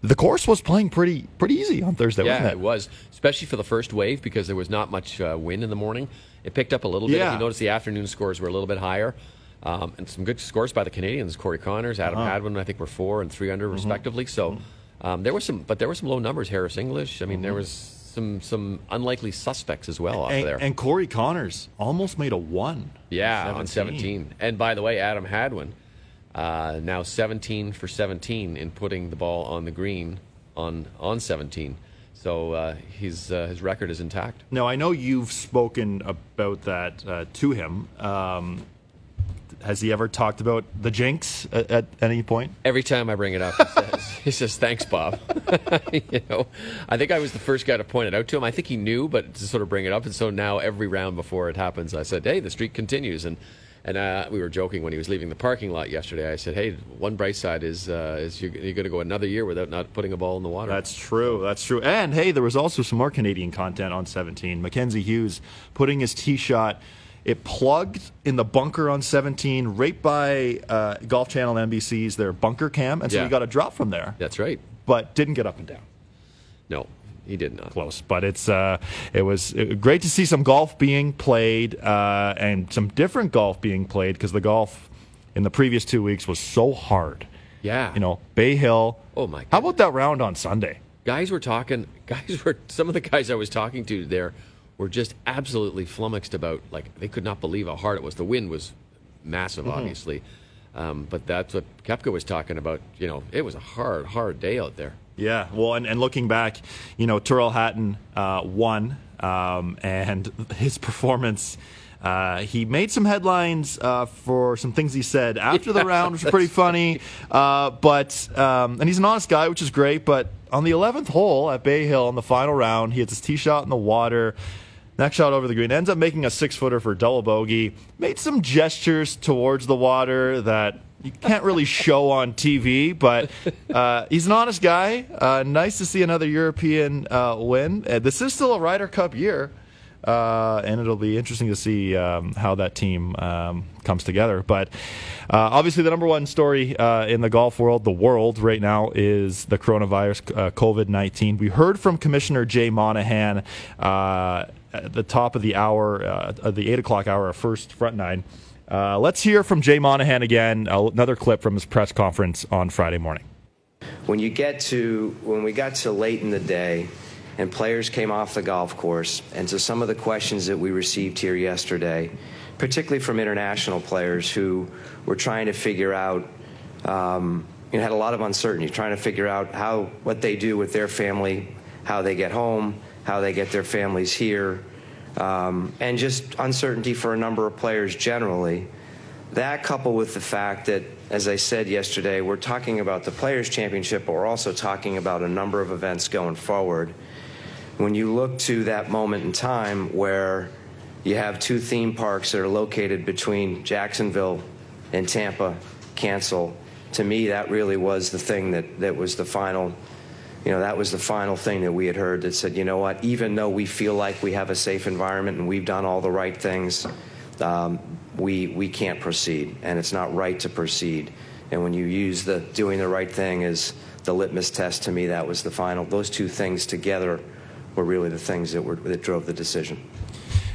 The course was playing pretty pretty easy on Thursday. Yeah, wasn't it? It was, especially for the first wave because there was not much uh, wind in the morning. It picked up a little bit. Yeah. If you notice, the afternoon scores were a little bit higher, um, and some good scores by the Canadians. Corey Connors, Adam Hadwin, I think were four and three under mm-hmm. respectively. So mm-hmm. um, there were some, but there were some low numbers. Harris English. I mean, mm-hmm. there was. Some some unlikely suspects as well off and, there. And Corey Connors almost made a one. Yeah, seventeen. On seventeen. And by the way, Adam Hadwin, uh, now seventeen for seventeen in putting the ball on the green on, on seventeen. So uh, he's, uh, his record is intact. Now, I know you've spoken about that uh, to him. Um, has he ever talked about the jinx at, at any point? Every time I bring it up, he says, he says thanks, Bob. You know, I think I was the first guy to point it out to him. I think he knew, but to sort of bring it up. And so now every round before it happens, I said, hey, the streak continues. And and uh, we were joking when he was leaving the parking lot yesterday. I said, hey, one bright side is uh, is you're, you're going to go another year without not putting a ball in the water. That's true. That's true. And, hey, there was also some more Canadian content on seventeen. Mackenzie Hughes putting his tee shot. It plugged in the bunker on seventeen, right by uh, Golf Channel N B C's their bunker cam, and so yeah. he got a drop from there. That's right, but didn't get up and down. No, he did not. Close, but it's uh, it was great to see some golf being played uh, and some different golf being played because the golf in the previous two weeks was so hard. Yeah, you know, Bay Hill. Oh my! Goodness. How about that round on Sunday? Guys were talking. Guys were some of the guys I was talking to there. Were just absolutely flummoxed about, like, they could not believe how hard it was. The wind was massive, mm-hmm. obviously. Um, but that's what Koepka was talking about. You know, it was a hard, hard day out there. Yeah, well, and, and looking back, you know, Terrell Hatton uh, won, um, and his performance, uh, he made some headlines uh, for some things he said after yeah, the round, which was pretty funny. Uh, but um, and he's an honest guy, which is great, but on the eleventh hole at Bay Hill on the final round, he hits his tee shot in the water. Next shot over the green. Ends up making a six-footer for double bogey. Made some gestures towards the water that you can't really show on T V, but uh, he's an honest guy. Uh, nice to see another European uh, win. Uh, this is still a Ryder Cup year, uh, and it'll be interesting to see um, how that team um, comes together. But uh, obviously the number one story uh, in the golf world, the world right now, is the coronavirus, uh, covid nineteen. We heard from Commissioner Jay Monahan uh at the top of the hour, uh, the eight o'clock hour, first front nine. Uh, let's hear from Jay Monahan again, another clip from his press conference on Friday morning. When you get to, when we got to late in the day and players came off the golf course, and to some of the questions that we received here yesterday, particularly from international players who were trying to figure out um, you know, had a lot of uncertainty trying to figure out how, what they do with their family, how they get home, how they get their families here, um, and just uncertainty for a number of players generally. That coupled with the fact that, as I said yesterday, we're talking about the Players' Championship, but we're also talking about a number of events going forward. When you look to that moment in time where you have two theme parks that are located between Jacksonville and Tampa cancel, to me that really was the thing that, that was the final, you know, that was the final thing that we had heard that said, you know what, even though we feel like we have a safe environment and we've done all the right things, um, we we can't proceed, and it's not right to proceed. And when you use the doing the right thing as the litmus test, to me that was the final. Those two things together were really the things that were that drove the decision.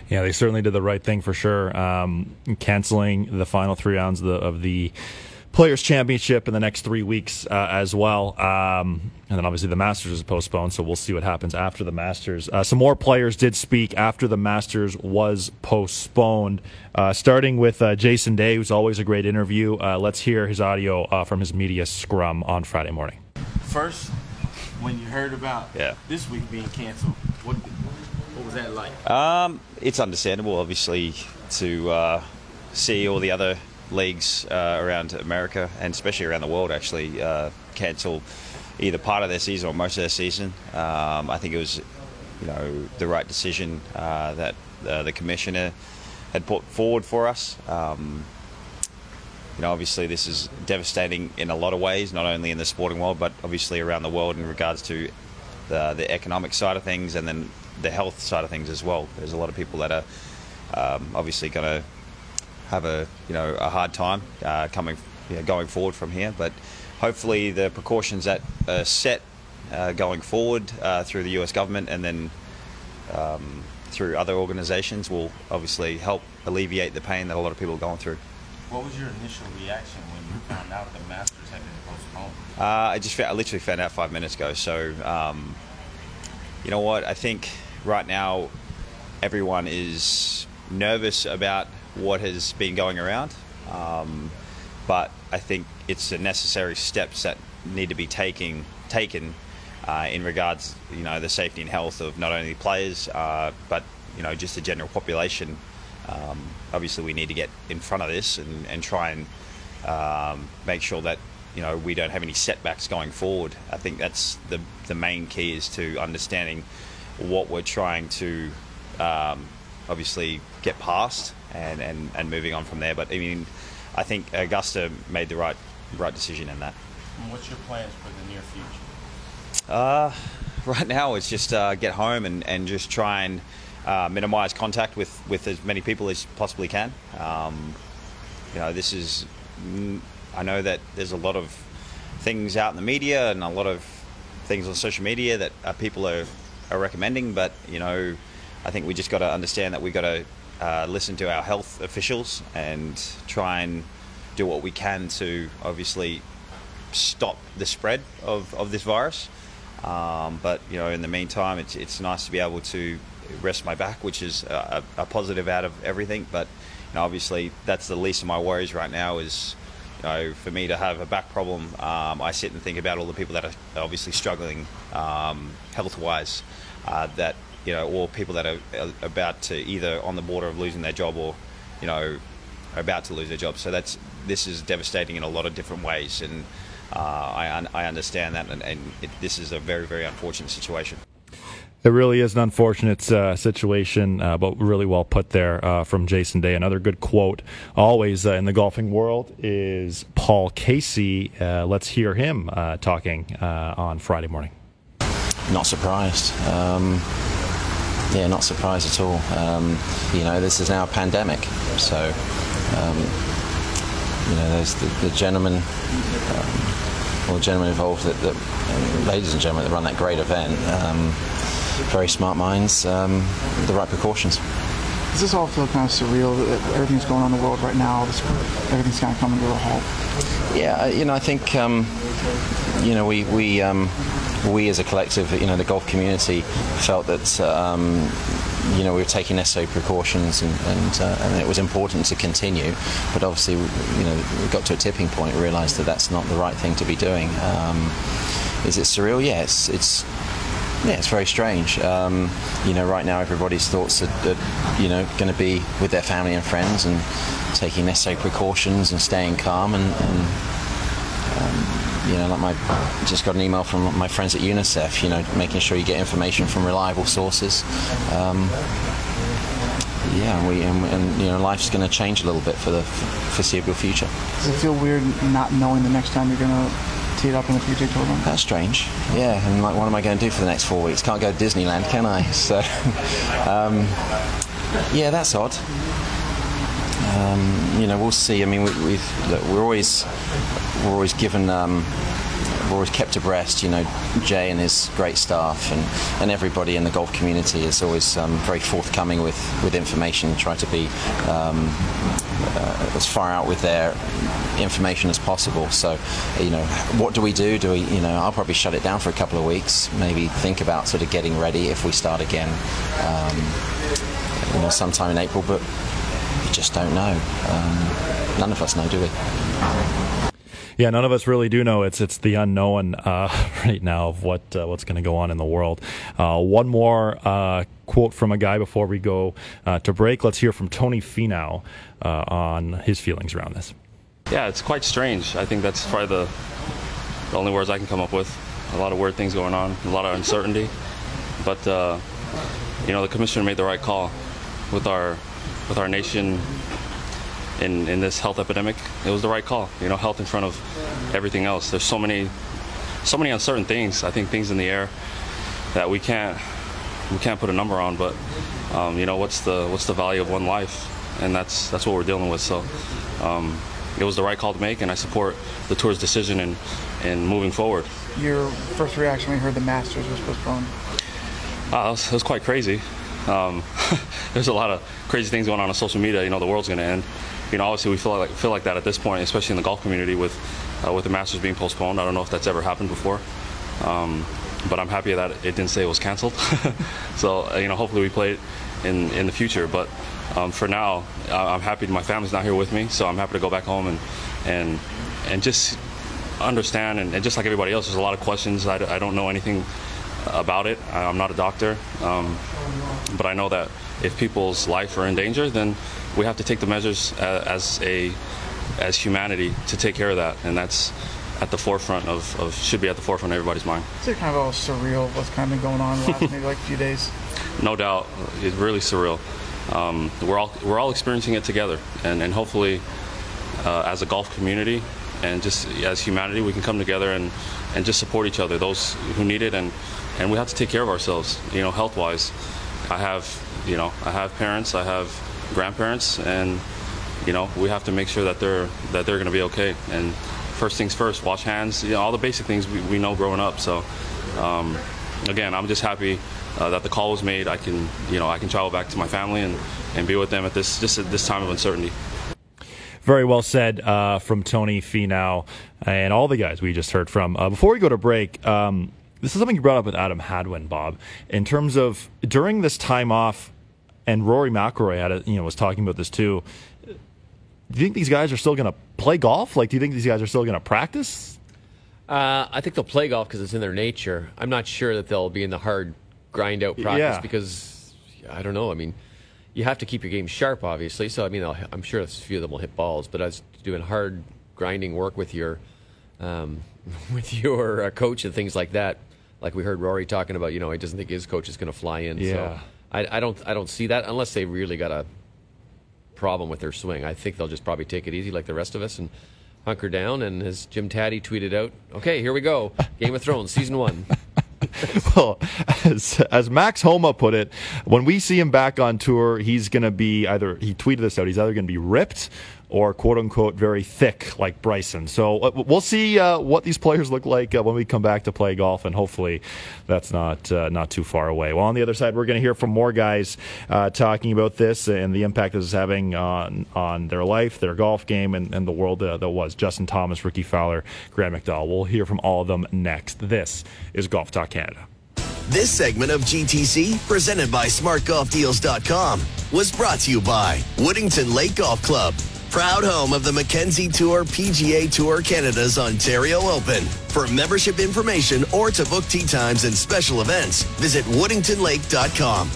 Yeah, they certainly did the right thing for sure, um, canceling the final three rounds of the, of the Players' Championship in the next three weeks uh, as well. Um, and then obviously the Masters is postponed, so we'll see what happens after the Masters. Uh, some more players did speak after the Masters was postponed, uh, starting with uh, Jason Day, who's always a great interview. Uh, let's hear his audio uh, from his media scrum on Friday morning. First, when you heard about yeah. this week being canceled, what What was that like? Um, it's understandable, obviously, to uh, see all the other leagues uh, around America, and especially around the world, actually, uh, cancel either part of their season or most of their season. Um, I think it was, you know, the right decision uh, that uh, the commissioner had put forward for us. Um, you know, obviously, this is devastating in a lot of ways, not only in the sporting world, but obviously around the world in regards to the, the economic side of things, and then the health side of things as well. There's a lot of people that are um, obviously going to have a you know a hard time uh, coming you know, going forward from here. But hopefully the precautions that are set uh, going forward uh, through the U S government and then um, through other organisations will obviously help alleviate the pain that a lot of people are going through. What was your initial reaction when you found out the Masters had been postponed? Uh, I just found, I literally found out five minutes ago. So um, you know what? I think. Right now, everyone is nervous about what has been going around, um, but I think it's the necessary steps that need to be taking, taken uh, in regards, you know, the safety and health of not only players, uh, but, you know, just the general population. Um, obviously, we need to get in front of this and, and try and um, make sure that, you know, we don't have any setbacks going forward. I think that's the, the main key is to understanding what we're trying to um, obviously get past and, and, and moving on from there. But I mean, I think Augusta made the right right decision in that. And what's your plans for the near future? Uh, right now it's just uh, get home and, and just try and uh, minimize contact with, with as many people as possibly can. Um, you know, this is, I know that there's a lot of things out in the media and a lot of things on social media that uh, people are are recommending, but you know, I think we just got to understand that we got to uh, listen to our health officials and try and do what we can to obviously stop the spread of, of this virus. Um, but you know, in the meantime, it's it's nice to be able to rest my back, which is a, a positive out of everything. But you know, obviously, that's the least of my worries right now. Is you know, for me to have a back problem, um, I sit and think about all the people that are obviously struggling um, health-wise. Uh, that you know, or people that are, are about to either on the border of losing their job, or you know, are about to lose their job. So that's this is devastating in a lot of different ways, and uh, I I understand that, and, and it, this is a very very unfortunate situation. It really is an unfortunate uh, situation, uh, but really well put there uh, from Jason Day. Another good quote always uh, in the golfing world is Paul Casey. Uh, let's hear him uh, talking uh, on Friday morning. Not surprised. Um, yeah, not surprised at all. Um, you know, this is now a pandemic. So, um, you know, there's the, the gentleman... Um, All the gentlemen involved, that, that, ladies and gentlemen, that run that great event. Um, very smart minds, um, with the right precautions. Does this all feel kind of surreal? Everything's going on in the world right now. This, everything's kind of coming to a halt. Yeah, you know, I think, um, you know, we we um, we as a collective, you know, the golf community felt that, um, you know, we were taking necessary precautions, and and, uh, and it was important to continue. But obviously, you know, we got to a tipping point, realized that that's not the right thing to be doing. Um, is it surreal? Yeah, it's, it's, yeah, it's very strange. Um, you know, right now everybody's thoughts are, are you know, going to be with their family and friends and taking necessary precautions and staying calm and, and um, you know, like my, just got an email from my friends at UNICEF, you know, making sure you get information from reliable sources. Um, yeah, and, we, and, and, you know, life's going to change a little bit for the foreseeable future. Does it feel weird not knowing the next time you're going to tee it up in the P G A Tour? That's strange. Yeah, and like, what am I going to do for the next four weeks? Can't go to Disneyland, can I? So, um, yeah, that's odd. Um, you know, we'll see. I mean, we, we've, look, we're always... We're always given, um, we're always kept abreast, you know, Jay and his great staff and, and everybody in the golf community is always um, very forthcoming with, with information, try to be um, uh, as far out with their information as possible. So, you know, what do we do? Do we, you know, I'll probably shut it down for a couple of weeks, maybe think about sort of getting ready if we start again, um, you know, sometime in April, but we just don't know. Um, none of us know, do we? Yeah, none of us really do know. It's it's the unknown uh, right now of what uh, what's going to go on in the world. Uh, one more uh, quote from a guy before we go uh, to break. Let's hear from Tony Finau uh, on his feelings around this. Yeah, it's quite strange. I think that's probably the, the only words I can come up with. A lot of weird things going on, a lot of uncertainty. But uh, you know, the commissioner made the right call with our with our nation. In, in this health epidemic, it was the right call. You know, health in front of everything else. There's so many, so many uncertain things. I think things in the air that we can't, we can't put a number on. But um, you know, what's the what's the value of one life? And that's that's what we're dealing with. So um, it was the right call to make, and I support the tour's decision and and moving forward. Your first reaction when you heard the Masters was postponed? Uh, it was, it was quite crazy. Um, there's a lot of crazy things going on on social media. You know, the world's going to end. You know, obviously we feel like feel like that at this point, especially in the golf community with uh, with the Masters being postponed. I don't know if that's ever happened before, um, but I'm happy that it didn't say it was canceled. So uh, you know, hopefully we play it in in the future. But um, for now, I'm happy my family's not here with me, so I'm happy to go back home and and and just understand. And, and just like everybody else, there's a lot of questions. I, I don't know anything about it. I, I'm not a doctor, um, but I know that if people's life are in danger, then we have to take the measures as a as humanity to take care of that, and that's at the forefront of, of should be at the forefront of everybody's mind. It's kind of all surreal what's kind of been going on the last maybe like a few days. No doubt, it's really surreal. Um, we're all we're all experiencing it together, and and hopefully, uh, as a golf community and just as humanity, we can come together and, and just support each other, those who need it, and and we have to take care of ourselves, you know, health wise. I have you know I have parents, I have grandparents, and you know we have to make sure that they're that they're going to be okay. And first things first, wash hands, you know, all the basic things we, we know growing up. So um, again, I'm just happy uh, that the call was made. I can you know I can travel back to my family and, and be with them at this just at this time of uncertainty. Very well said uh, from Tony Finau and all the guys we just heard from. Uh, before we go to break, um, this is something you brought up with Adam Hadwin, Bob, in terms of during this time off. And Rory McIlroy had a, you know was talking about this too. Do you think these guys are still going to play golf? Like, do you think these guys are still going to practice? Uh, I think they'll play golf because it's in their nature. I'm not sure that they'll be in the hard grind out practice yeah. because I don't know. I mean, you have to keep your game sharp, obviously. So I mean, I'll, I'm sure a few of them will hit balls, but as doing hard grinding work with your um, with your uh, coach and things like that, like we heard Rory talking about, you know, he doesn't think his coach is going to fly in. Yeah. So. I, I don't. I don't see that unless they really got a problem with their swing. I think they'll just probably take it easy, like the rest of us, and hunker down. And as Jim Taddy tweeted out, "Okay, here we go, Game of Thrones, season one." Well, as, as Max Homa put it, when we see him back on tour, he's going to be either. He tweeted this out. He's either going to be ripped or quote-unquote very thick like Bryson. So uh, we'll see uh, what these players look like uh, when we come back to play golf, and hopefully that's not uh, not too far away. Well, on the other side, we're going to hear from more guys uh, talking about this and the impact this is having on, on their life, their golf game, and, and the world uh, that was. Justin Thomas, Ricky Fowler, Graham McDowell. We'll hear from all of them next. This is Golf Talk Canada. This segment of G T C, presented by smart golf deals dot com, was brought to you by Woodington Lake Golf Club, proud home of the McKenzie Tour P G A Tour Canada's Ontario Open. For membership information or to book tee times and special events, visit Woodington Lake dot com.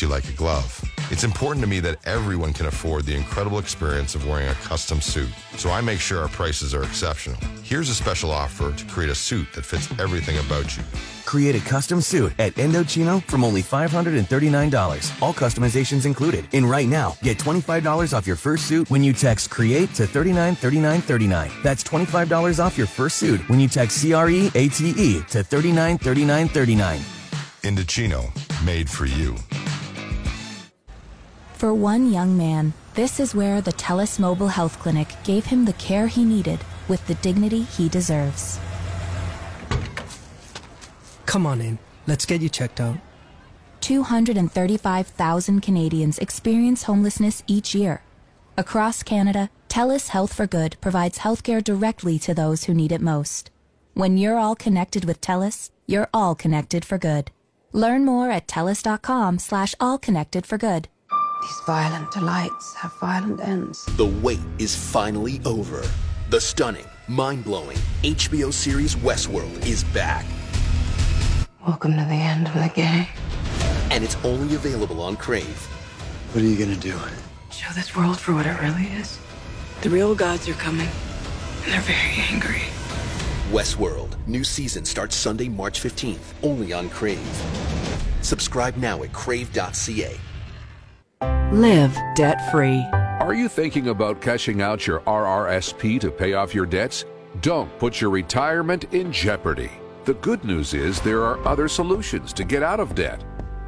You like a glove. It's important to me that everyone can afford the incredible experience of wearing a custom suit, so I make sure our prices are exceptional. Here's a special offer to create a suit that fits everything about you. Create a custom suit at Indochino from only five hundred thirty-nine dollars. All customizations included. And right now, get twenty-five dollars off your first suit when you text CREATE to three nine three nine three nine. That's twenty-five dollars off your first suit when you text C R E A T E to three nine three nine three nine. Indochino, made for you. For one young man, this is where the TELUS Mobile Health Clinic gave him the care he needed with the dignity he deserves. Come on in. Let's get you checked out. two hundred thirty-five thousand Canadians experience homelessness each year. Across Canada, TELUS Health for Good provides healthcare directly to those who need it most. When you're all connected with TELUS, you're all connected for good. Learn more at telus dot com slash all connected for good. These violent delights have violent ends. The wait is finally over. The stunning, mind-blowing H B O series Westworld is back. Welcome to the end of the game. And it's only available on Crave. What are you going to do? Show this world for what it really is. The real gods are coming, and they're very angry. Westworld. New season starts Sunday, March fifteenth, only on Crave. Subscribe now at crave dot c a. Live debt-free. Are you thinking about cashing out your R R S P to pay off your debts? Don't put your retirement in jeopardy. The good news is there are other solutions to get out of debt.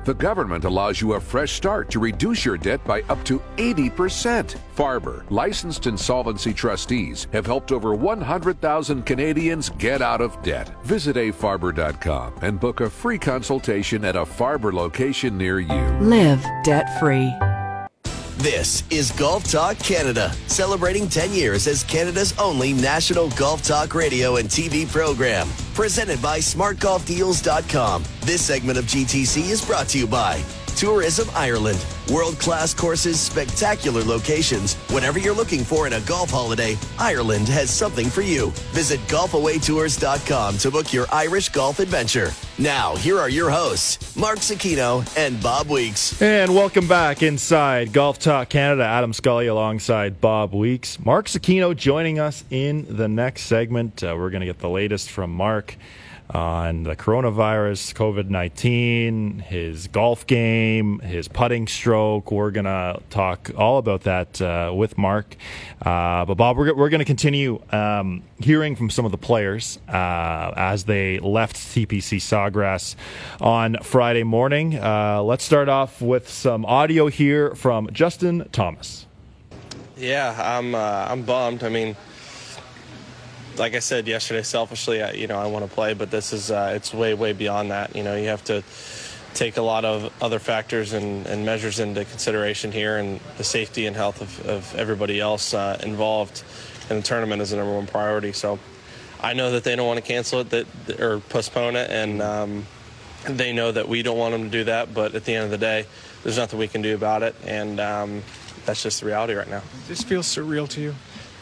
The government allows you a fresh start to reduce your debt by up to eighty percent. Farber, licensed insolvency trustees, have helped over one hundred thousand Canadians get out of debt. Visit a farber dot com and book a free consultation at a Farber location near you. Live debt-free. This is Golf Talk Canada, celebrating ten years as Canada's only national golf talk radio and T V program. Presented by smart golf deals dot com. This segment of G T C is brought to you by Tourism Ireland. World-class courses, spectacular locations. Whatever you're looking for in a golf holiday, Ireland has something for you. Visit golf away tours dot com to book your Irish golf adventure. Now, here are your hosts, Mark Cicchino and Bob Weeks. And welcome back inside Golf Talk Canada. Adam Scully alongside Bob Weeks. Mark Cicchino joining us in the next segment. Uh, we're going to get the latest from Mark on the coronavirus, covid nineteen, his golf game, his putting stroke. We're going to talk all about that uh, with Mark. Uh, but, Bob, we're, we're going to continue um, hearing from some of the players uh, as they left T P C Sawgrass on Friday morning. Uh, let's start off with some audio here from Justin Thomas. Yeah, I'm, uh, I'm bummed. I mean, like I said yesterday, selfishly, I, you know, I want to play, but this is, uh, it's way, way beyond that. You know, you have to take a lot of other factors and, and measures into consideration here, and the safety and health of, of everybody else uh, involved in the tournament is the number one priority. So I know that they don't want to cancel it that, or postpone it, and um, they know that we don't want them to do that, but at the end of the day, there's nothing we can do about it, and um, that's just the reality right now. This feels surreal to you?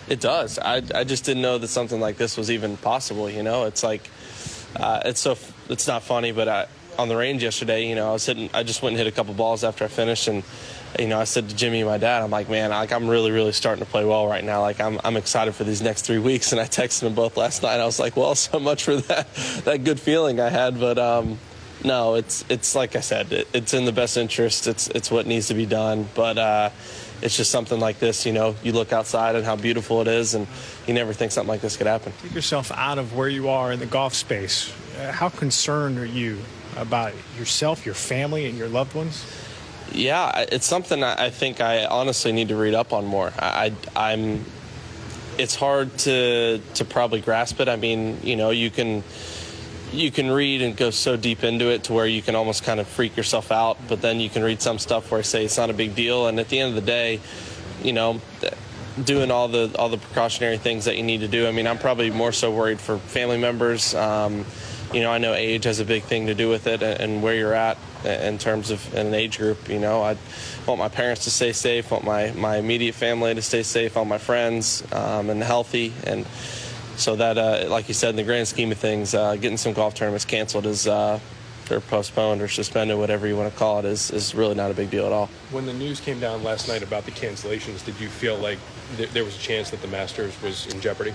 It does. I, I just didn't know that something like this was even possible, you know. It's like, uh, it's so it's not funny, but I, on the range yesterday, you know, I was hitting, I just went and hit a couple balls after I finished, and, you know, I said to Jimmy and my dad, I'm like, man, like, I'm really, really starting to play well right now. Like, I'm I'm excited for these next three weeks, and I texted them both last night. I was like, well, so much for that, that good feeling I had, but um, no, it's it's like I said, it, it's in the best interest. It's, it's what needs to be done, but uh it's just something like this, you know, you look outside and how beautiful it is, and you never think something like this could happen. Take yourself out of where you are in the golf space. how concerned are you about yourself, your family, and your loved ones? Yeah, it's something I think I honestly need to read up on more. I, I'm, it's hard to to probably grasp it. I mean, you know, you can you can read and go so deep into it to where you can almost kind of freak yourself out, but then you can read some stuff where I say it's not a big deal. And at the end of the day, you know, doing all the all the precautionary things that you need to do. I mean, I'm probably more so worried for family members. Um, you know, I know age has a big thing to do with it, and, and where you're at in terms of an age group. You know, I want my parents to stay safe, want my, my immediate family to stay safe, all my friends um, and healthy. And so that, uh, like you said, in the grand scheme of things, uh, getting some golf tournaments canceled is uh, or postponed or suspended, whatever you want to call it, is, is really not a big deal at all. When the news came down last night about the cancellations, did you feel like th- there was a chance that the Masters was in jeopardy?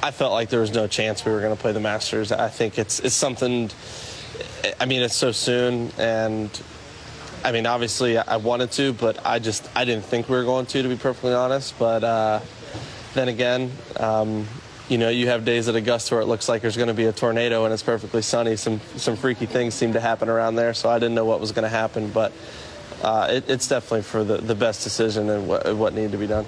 I felt like there was no chance we were going to play the Masters. I think it's it's something. I mean, it's so soon, and I mean, obviously, I wanted to, but I just I didn't think we were going to, to be perfectly honest. But uh, then again, um, you know, you have days at Augusta where it looks like there's going to be a tornado and it's perfectly sunny. Some some freaky things seem to happen around there, so I didn't know what was going to happen. But uh, it, it's definitely for the, the best decision and what, what needed to be done.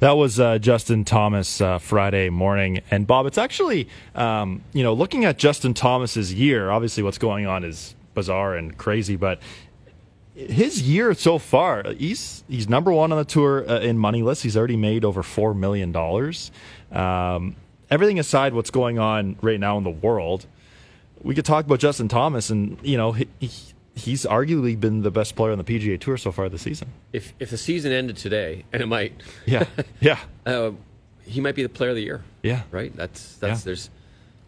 That was uh, Justin Thomas uh, Friday morning. And, Bob, it's actually, um, you know, looking at Justin Thomas's year, obviously what's going on is bizarre and crazy, but his year so far, he's he's number one on the tour uh, in moneyless. He's already made over four million dollars. Um, everything aside what's going on right now in the world, we could talk about Justin Thomas and, you know, he, he, he's arguably been the best player on the P G A Tour so far this season. If if the season ended today, and it might, yeah, yeah, uh, he might be the player of the year. Yeah, right. That's that's yeah. there's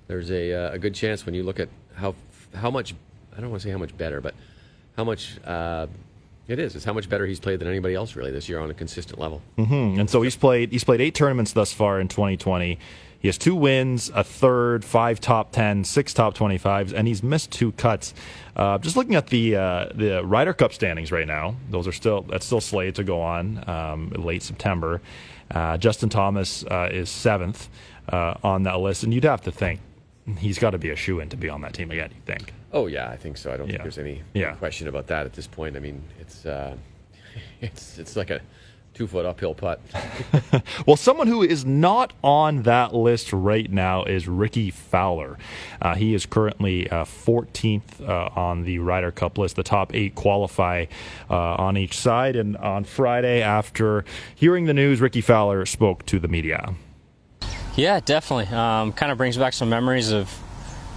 there's a uh, a good chance when you look at how how much I don't want to say how much better, but how much uh, it is. It's how much better he's played than anybody else really this year on a consistent level. Mm-hmm. And so he's played he's played eight tournaments thus far in twenty twenty. He has two wins, a third, five top ten, six top twenty-fives, and he's missed two cuts. Uh, just looking at the uh, the Ryder Cup standings right now, those are still that's still slated to go on um, late September. Uh, Justin Thomas uh, is seventh uh, on that list, and you'd have to think he's got to be a shoo-in to be on that team again. You think? Oh yeah, I think so. I don't yeah. think there's any yeah. question about that at this point. I mean, it's uh, it's it's like a two-foot uphill putt. Well, someone who is not on that list right now is Ricky Fowler. Uh, he is currently uh, fourteenth uh, on the Ryder Cup list. The top eight qualify uh, on each side. And on Friday, after hearing the news, Ricky Fowler spoke to the media. Yeah, definitely. Um, kind of brings back some memories of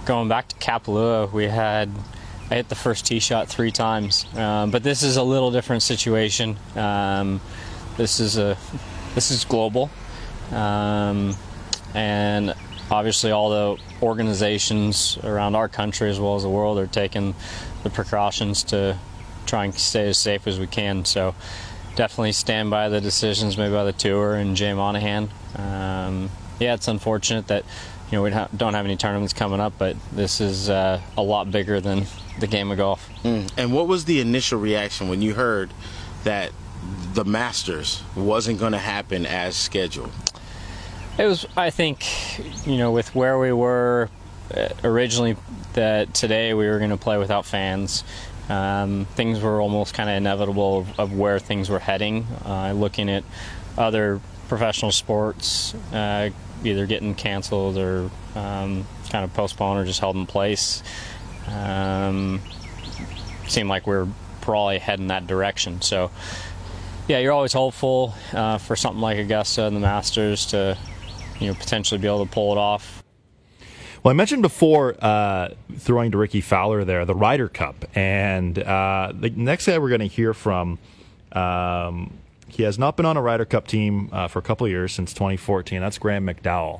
going back to Kapalua. We had... I hit the first tee shot three times. Um, but this is a little different situation. Um... This is a, this is global, um, and obviously all the organizations around our country as well as the world are taking the precautions to try and stay as safe as we can. So definitely stand by the decisions made by the tour and Jay Monahan. Um, yeah, it's unfortunate that you know we don't have any tournaments coming up, but this is uh, a lot bigger than the game of golf. Mm. And what was the initial reaction when you heard that the Masters wasn't going to happen as scheduled? It was, I think, you know, with where we were originally, that today we were going to play without fans. Um, things were almost kind of inevitable of, of where things were heading. Uh, looking at other professional sports, uh, either getting canceled or um, kind of postponed or just held in place, um, seemed like we were probably heading that direction. So. Yeah, you're always hopeful uh, for something like Augusta and the Masters to, you know, potentially be able to pull it off. Well, I mentioned before uh, throwing to Ricky Fowler there, the Ryder Cup, and uh, the next guy we're going to hear from, um, he has not been on a Ryder Cup team uh, for a couple of years since twenty fourteen. That's Graham McDowell,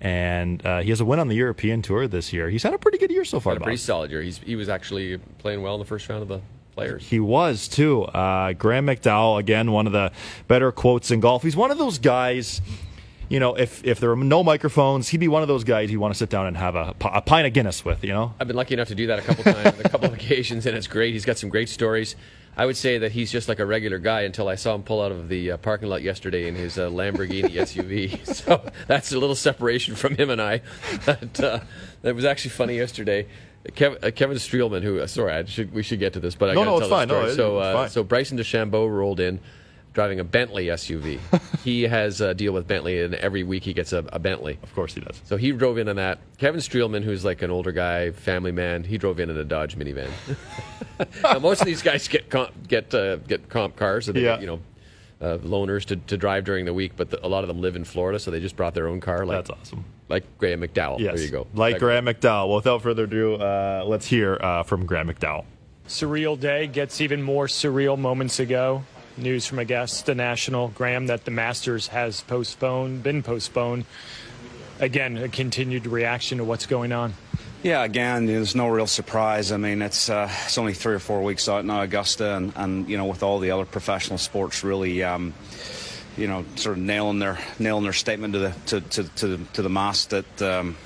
and uh, he has a win on the European Tour this year. He's had a pretty good year so far. Had a pretty solid year. He's, he was actually playing well in the first round of the. Players. He was, too. Uh, Graham McDowell, again, one of the better quotes in golf. He's one of those guys, you know, if, if there were no microphones, he'd be one of those guys you want to sit down and have a, a pint of Guinness with, you know? I've been lucky enough to do that a couple times, a couple of occasions, and it's great. He's got some great stories. I would say that he's just like a regular guy until I saw him pull out of the uh, parking lot yesterday in his uh, Lamborghini S U V. So that's a little separation from him and I. But uh, that was actually funny yesterday. Kevin, uh, Kevin Streelman, who uh, sorry, I should, we should get to this, but I no, got to no, tell the story. No, so, uh, so Bryson DeChambeau rolled in, driving a Bentley S U V. He has a deal with Bentley, and every week he gets a, a Bentley. Of course he does. So he drove in on that. Kevin Streelman, who's like an older guy, family man, he drove in in a Dodge minivan. Now, most of these guys get comp, get uh, get comp cars, so they yeah. get, you know, uh, loaners to, to drive during the week. But the, a lot of them live in Florida, so they just brought their own car. Like, that's awesome. Like Graham McDowell. Yes. There you go. Like, like Graham McDowell. Well, without further ado, uh, let's hear uh, from Graham McDowell. Surreal day gets even more surreal moments ago. News from Augusta National, Graham, that the Masters has postponed, been postponed. Again, a continued reaction to what's going on. Yeah, again, there's no real surprise. I mean, it's uh, it's only three or four weeks out now, Augusta, and, and you know, with all the other professional sports really, um, you know, sort of nailing their nailing their statement to the to to to the, to the mast that. Um,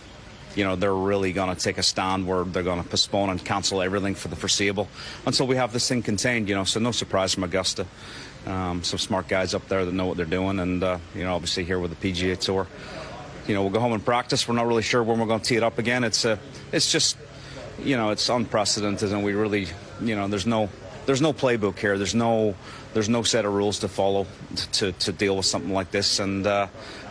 You know, they're really going to take a stand where they're going to postpone and cancel everything for the foreseeable until we have this thing contained, you know, so no surprise from Augusta. Um, some smart guys up there that know what they're doing. And, uh, you know, obviously here with the P G A Tour, you know, we'll go home and practice. We're not really sure when we're going to tee it up again. It's uh, it's just, you know, it's unprecedented, and we really, you know, there's no there's no playbook here. There's no there's no set of rules to follow to, to, to deal with something like this. And uh,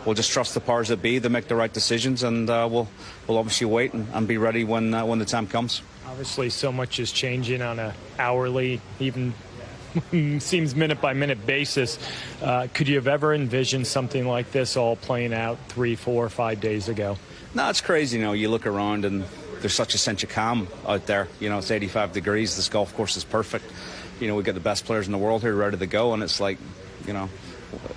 we'll just trust the powers that be to make the right decisions, and uh, we'll we'll obviously wait and, and be ready when uh, when the time comes. Obviously, so much is changing on a hourly, even seems minute by minute basis. Uh, could you have ever envisioned something like this all playing out three, four, five days ago? No, it's crazy. You know, you look around and there's such a sense of calm out there. You know, it's eighty-five degrees. This golf course is perfect. You know, we got the best players in the world here ready to go, and it's like, you know.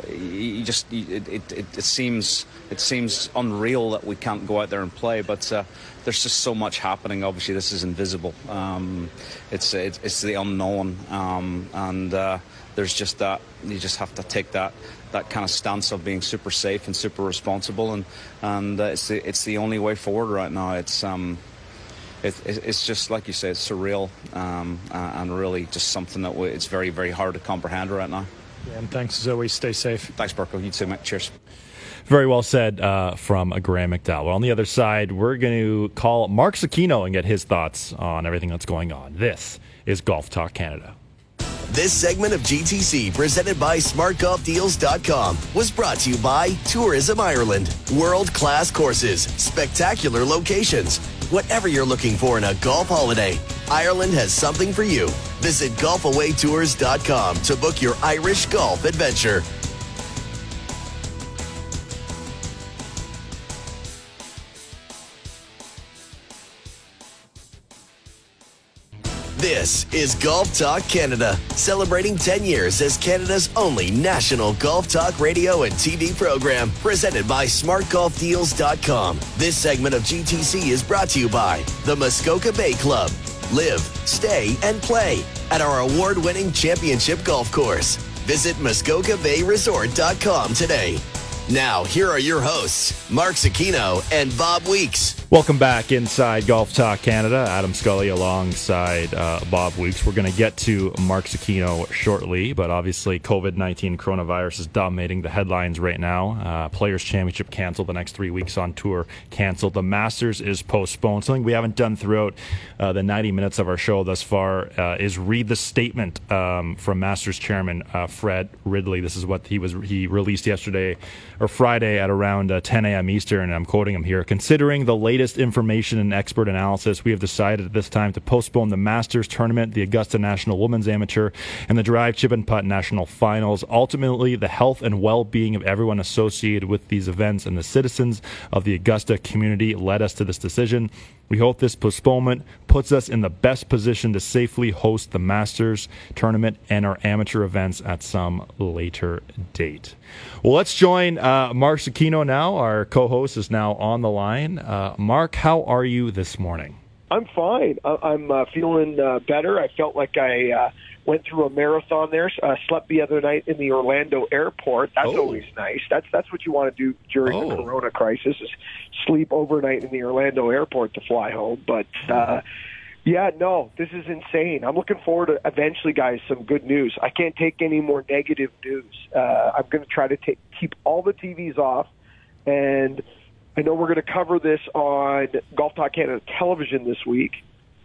You just it, it, it seems it seems unreal that we can't go out there and play, but uh, there's just so much happening. Obviously, this is invisible. Um, it's, it's it's the unknown, um, and uh, there's just that. You just have to take that that kind of stance of being super safe and super responsible, and and uh, it's the, it's the only way forward right now. It's um, it, it's just like you say, it's surreal, um, and really just something that we, it's very very hard to comprehend right now. Yeah, and thanks as always. Stay safe. Thanks, Burko. You too, Matt. Cheers. Very well said uh, from Graham McDowell. On the other side, we're going to call Mark Sacchino and get his thoughts on everything that's going on. This is Golf Talk Canada. This segment of G T C, presented by smart golf deals dot com, was brought to you by Tourism Ireland. World-class courses, spectacular locations. Whatever you're looking for in a golf holiday, Ireland has something for you. Visit golf away tours dot com to book your Irish golf adventure. This is Golf Talk Canada, celebrating ten years as Canada's only national golf talk radio and T V program, presented by smart golf deals dot com. This segment of G T C is brought to you by the Muskoka Bay Club. Live, stay, and play at our award-winning championship golf course. Visit muskoka bay resort dot com today. Now, here are your hosts, Mark Sacchino and Bob Weeks. Welcome back inside Golf Talk Canada. Adam Scully alongside uh, Bob Weeks. We're going to get to Mark Sacchino shortly, but obviously covid nineteen coronavirus is dominating the headlines right now. Uh, Players' Championship canceled, the next three weeks on tour canceled. The Masters is postponed. Something we haven't done throughout uh, the ninety minutes of our show thus far uh, is read the statement um, from Masters chairman uh, Fred Ridley. This is what he was he released yesterday or Friday at around uh, ten a.m. Eastern, and I'm quoting him here. Considering the latest information and expert analysis, we have decided at this time to postpone the Masters Tournament, the Augusta National Women's Amateur, and the Drive, Chip and Putt National Finals. Ultimately, the health and well-being of everyone associated with these events and the citizens of the Augusta community led us to this decision. We hope this postponement puts us in the best position to safely host the Masters Tournament and our amateur events at some later date. Well, let's join uh, Mark Sacchino now. Our co-host is now on the line. Uh, Mark, how are you this morning? I'm fine. I- I'm uh, feeling uh, better. I felt like I uh, went through a marathon there. Uh, slept the other night in the Orlando airport. That's oh. always nice. That's that's what you want to do during oh. the corona crisis, is sleep overnight in the Orlando airport to fly home. But uh, Yeah, no, this is insane. I'm looking forward to eventually, guys, some good news. I can't take any more negative news. Uh, I'm going to try to take, keep all the T Vs off, and I know we're going to cover this on Golf Talk Canada television this week,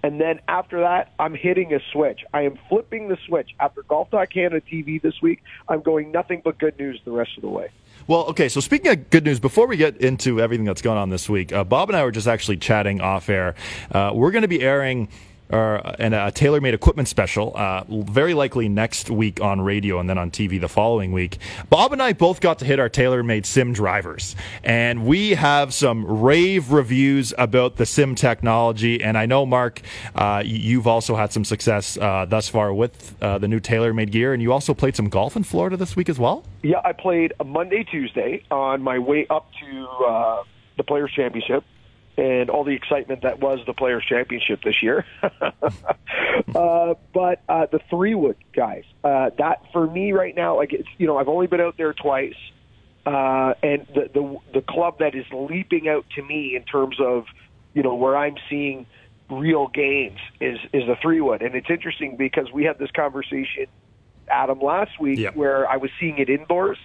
and then after that, I'm hitting a switch. I am flipping the switch. After Golf Talk Canada T V this week, I'm going nothing but good news the rest of the way. Well, okay, so speaking of good news, before we get into everything that's going on this week, uh, Bob and I were just actually chatting off air. Uh, we're going to be airing uh, an, a TaylorMade equipment special uh, very likely next week on radio and then on T V the following week. Bob and I both got to hit our TaylorMade sim drivers, and we have some rave reviews about the sim technology. And I know, Mark, uh, you've also had some success uh, thus far with uh, the new TaylorMade gear, and you also played some golf in Florida this week as well? Yeah, I played a Monday, Tuesday on my way up to uh, the Players' Championship and all the excitement that was the Players' Championship this year. uh, but uh, the three-wood, guys, uh, that for me right now, like it's, you know, I've only been out there twice, uh, and the, the the club that is leaping out to me in terms of, you know, where I'm seeing real gains is, is the three-wood. And it's interesting because we had this conversation, Adam, last week, yep, where I was seeing it indoors,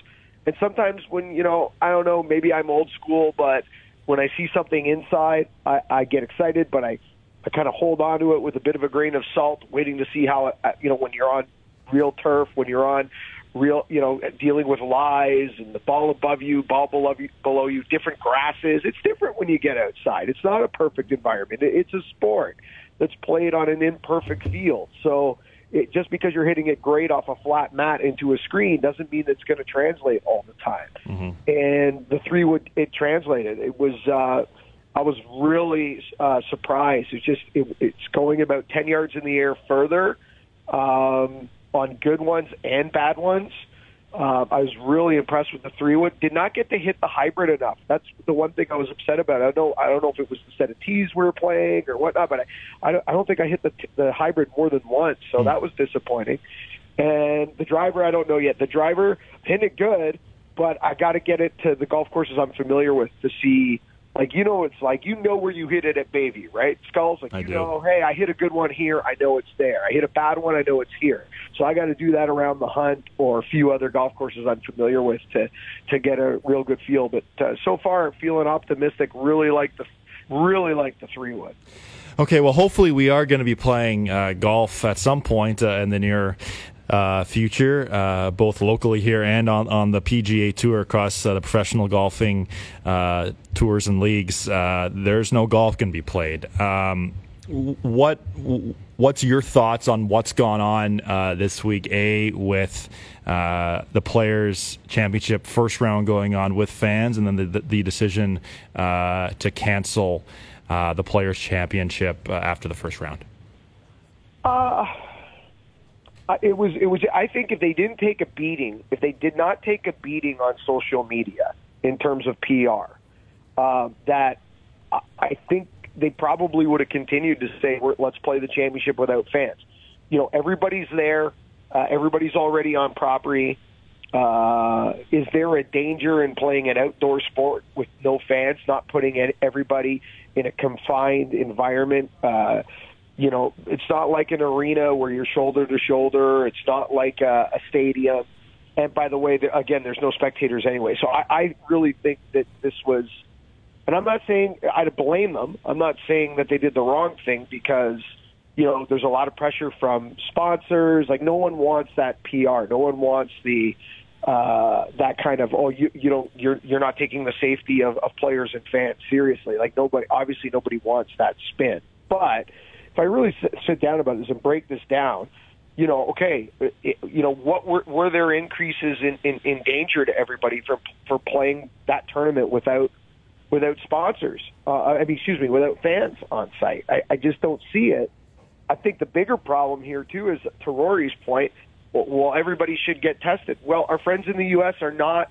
and sometimes when, you know, I don't know, maybe I'm old school, but when I see something inside, I, I get excited, but I, I kind of hold on to it with a bit of a grain of salt, waiting to see how, it, you know, when you're on real turf, when you're on real, you know, dealing with lies and the ball above you, ball below you, below you, different grasses. It's different when you get outside. It's not a perfect environment. It's a sport that's played on an imperfect field, so it, just because you're hitting it great off a flat mat into a screen doesn't mean it's going to translate all the time. Mm-hmm. And the three would, it translated. It was, uh, I was really uh, surprised. It's just, it, it's going about ten yards in the air further um, on good ones and bad ones. Uh, I was really impressed with the three wood. Did not get to hit the hybrid enough. That's the one thing I was upset about. I don't, I don't know if it was the set of tees we were playing or whatnot, but I, I, don't, I don't think I hit the, the hybrid more than once, so that was disappointing. And the driver, I don't know yet. The driver hit it good, but I got to get it to the golf courses I'm familiar with to see, like, you know, it's like, you know where you hit it at Bayview, right? Skulls, like, I you do. know, hey, I hit a good one here, I know it's there. I hit a bad one, I know it's here. So I got to do that around the Hunt or a few other golf courses I'm familiar with to, to get a real good feel. But uh, so far, I'm feeling optimistic. Really like the, really like the three wood. Okay, well, hopefully we are going to be playing uh, golf at some point uh, in the near Uh, future, uh, both locally here and on, on the P G A Tour across uh, the professional golfing uh, tours and leagues. Uh, there's no golf can be played. Um, what what's your thoughts on what's gone on uh, this week? A with uh, the Players' Championship first round going on with fans, and then the the decision uh, to cancel uh, the Players' Championship uh, after the first round. Uh. Uh, it was. It was. I think if they didn't take a beating, if they did not take a beating on social media in terms of P R, uh, that I, I think they probably would have continued to say, "Let's play the championship without fans." You know, everybody's there. Uh, everybody's already on property. Uh, is there a danger in playing an outdoor sport with no fans, not putting everybody in a confined environment? Uh, You know, it's not like an arena where you're shoulder to shoulder. It's not like a, a stadium. And by the way, the, again, there's no spectators anyway. So I, I really think that this was, and I'm not saying I'd blame them. I'm not saying that they did the wrong thing because, you know, there's a lot of pressure from sponsors. Like, no one wants that P R. No one wants the, uh, that kind of, oh, you, you know, you're, you're not taking the safety of, of players and fans seriously. Like, nobody, obviously nobody wants that spin. But if I really sit down about this and break this down, you know, okay, it, you know, what were, were there increases in, in, in danger to everybody for for playing that tournament without without sponsors? Uh, I mean, excuse me, without fans on site. I, I just don't see it. I think the bigger problem here too is, to Rory's point, well, well, everybody should get tested. Well, our friends in the U S are not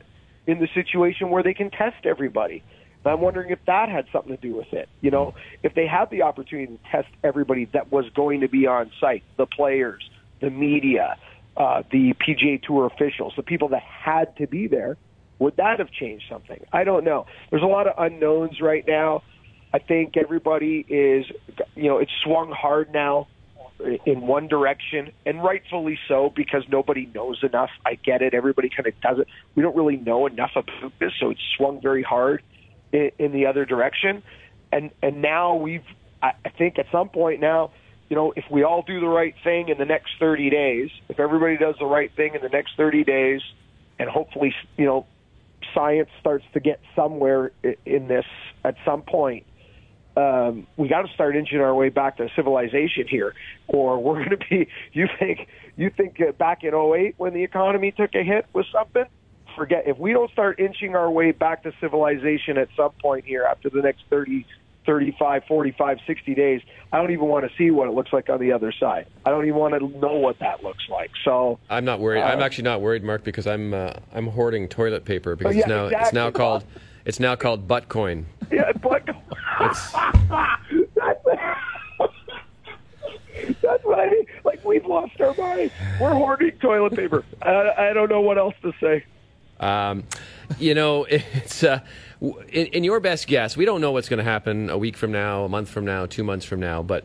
in the situation where they can test everybody. I'm wondering if that had something to do with it. You know, if they had the opportunity to test everybody that was going to be on site, the players, the media, uh, the P G A Tour officials, the people that had to be there, would that have changed something? I don't know. There's a lot of unknowns right now. I think everybody is, you know, it's swung hard now in one direction, and rightfully so, because nobody knows enough. I get it. Everybody kind of does it. We don't really know enough about this, so it's swung very hard in, in the other direction. And and now we've, I think at some point now, you know, if we all do the right thing in the next thirty days, if everybody does the right thing in the next thirty days, and hopefully, you know, science starts to get somewhere in this at some point, Um, we got to start inching our way back to civilization here, or we're going to be. You think you think back in oh eight when the economy took a hit with something? Forget if we don't start inching our way back to civilization at some point here after the next thirty, thirty-five, forty-five, sixty days. I don't even want to see what it looks like on the other side. I don't even want to know what that looks like. So I'm not worried. Uh, I'm actually not worried, Mark, because I'm uh, I'm hoarding toilet paper because yeah, it's now exactly. it's now called it's now called buttcoin. Yeah, buttcoin. That's, that's what I mean. Like, we've lost our mind. We're hoarding toilet paper. Uh, I don't know what else to say. Um, you know, it's uh, in, in your best guess. We don't know what's going to happen a week from now, a month from now, two months from now. But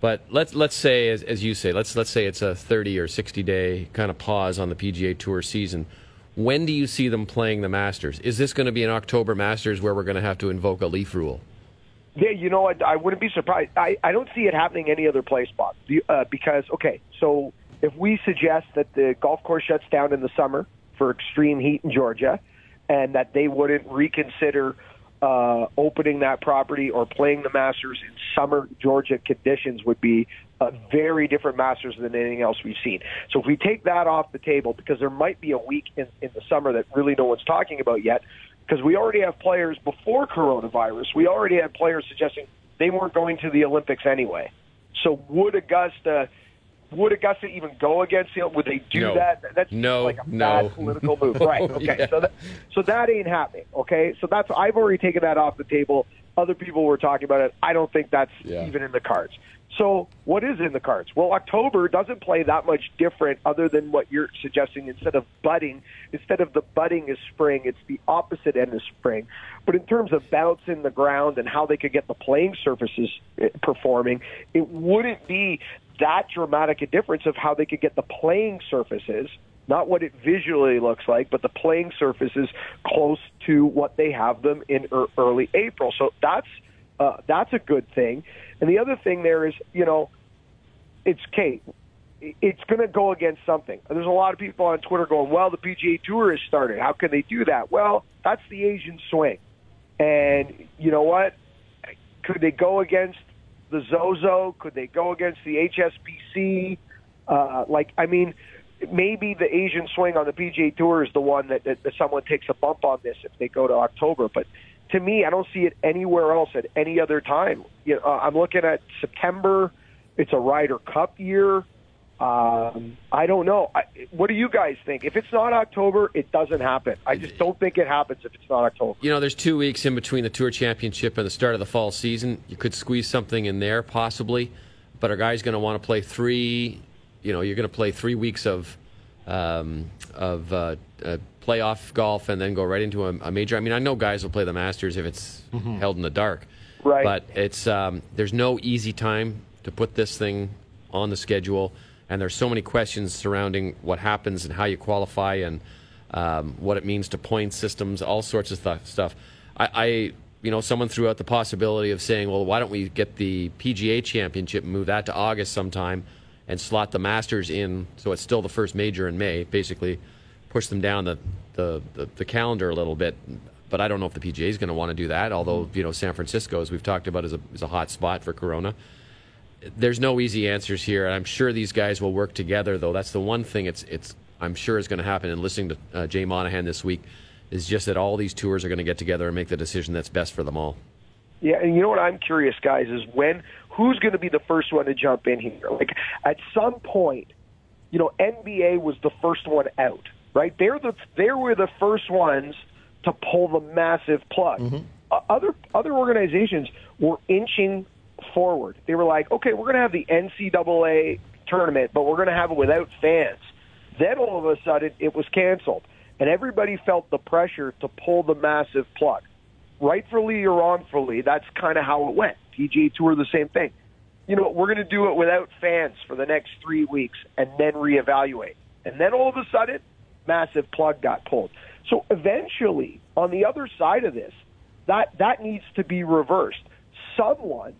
but let's let's say, as, as you say, let's let's say it's a thirty or sixty day kind of pause on the P G A Tour season. When do you see them playing the Masters? Is this going to be an October Masters where we're going to have to invoke a leaf rule? Yeah, you know, I, I wouldn't be surprised. I, I don't see it happening any other place, Bob, uh, because, okay, so if we suggest that the golf course shuts down in the summer for extreme heat in Georgia and that they wouldn't reconsider uh, opening that property or playing the Masters in summer Georgia conditions would be a very different Masters than anything else we've seen. So if we take that off the table, because there might be a week in, in the summer that really no one's talking about yet, because we already have players before coronavirus. We already had players suggesting they weren't going to the Olympics anyway. So would Augusta, would Augusta even go against the? Would they do no. that? That's no, like a no. bad political move, right? Okay, yeah. so that, so that ain't happening. Okay, so that's I've already taken that off the table. Other people were talking about it. I don't think that's yeah. even in the cards. So what is in the cards? Well, October doesn't play that much different other than what you're suggesting. Instead of budding, instead of the budding is spring, it's the opposite end of spring. But in terms of bounce in the ground and how they could get the playing surfaces performing, it wouldn't be that dramatic a difference of how they could get the playing surfaces, not what it visually looks like, but the playing surfaces close to what they have them in early April. So that's Uh, that's a good thing. And the other thing there is, you know, it's Kate. It's going to go against something. There's a lot of people on Twitter going, well, the P G A Tour has started. How can they do that? Well, that's the Asian swing. And you know what? Could they go against the Zozo? Could they go against the H S B C? Uh, like, I mean, maybe the Asian swing on the P G A Tour is the one that, that, that someone takes a bump on this if they go to October. But to me, I don't see it anywhere else at any other time. You know, I'm looking at September. It's a Ryder Cup year. Um, I don't know. I, what do you guys think? If it's not October, it doesn't happen. I just don't think it happens if it's not October. You know, there's two weeks in between the Tour Championship and the start of the fall season. You could squeeze something in there, possibly. But our guy's going to want to play three. You know, you're going to play three weeks of um, of uh, uh, playoff golf and then go right into a, a major. I mean, I know guys will play the Masters if it's mm-hmm. held in the dark, right? But it's um, there's no easy time to put this thing on the schedule, and there's so many questions surrounding what happens and how you qualify and um, what it means to point systems, all sorts of th- stuff. I, I, you know, someone threw out the possibility of saying, well, why don't we get the P G A Championship and move that to August sometime and slot the Masters in so it's still the first major in May, basically. Push them down the, the, the, the calendar a little bit, but I don't know if the P G A is going to want to do that, although, you know, San Francisco, as we've talked about, is a, is a hot spot for Corona. There's no easy answers here, and I'm sure these guys will work together, though. That's the one thing it's it's I'm sure is going to happen, and listening to uh, Jay Monahan this week is just that all these tours are going to get together and make the decision that's best for them all. Yeah, and you know what I'm curious, guys, is when who's going to be the first one to jump in here? Like, at some point, you know, N B A was the first one out. Right, they're the they were the first ones to pull the massive plug. Mm-hmm. Uh, other other organizations were inching forward. They were like, okay, we're going to have the N C double A tournament, but we're going to have it without fans. Then all of a sudden, it was canceled, and everybody felt the pressure to pull the massive plug. rightfully or wrongfully, that's kind of how it went. P G A Tour, the same thing. You know, we're going to do it without fans for the next three weeks and then reevaluate. And then all of a sudden, massive plug got pulled. So eventually, on the other side of this, that, that needs to be reversed. Someone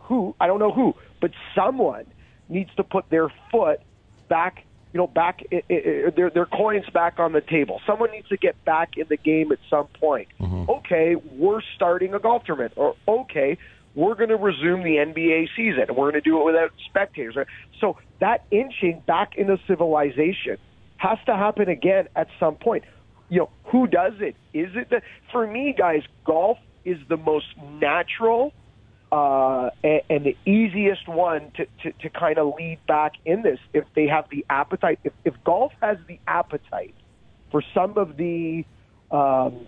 who, I don't know who, but someone needs to put their foot back, you know, back it, it, their their coins back on the table. Someone needs to get back in the game at some point. Mm-hmm. Okay, we're starting a golf tournament, or okay, we're going to resume the N B A season, and we're going to do it without spectators. Right? So that inching back into civilization has to happen again at some point. You know, who does it? Is it the, for me, guys? Golf is the most natural uh, and, and the easiest one to, to, to kind of lead back in this if they have the appetite. If, if golf has the appetite for some of the um,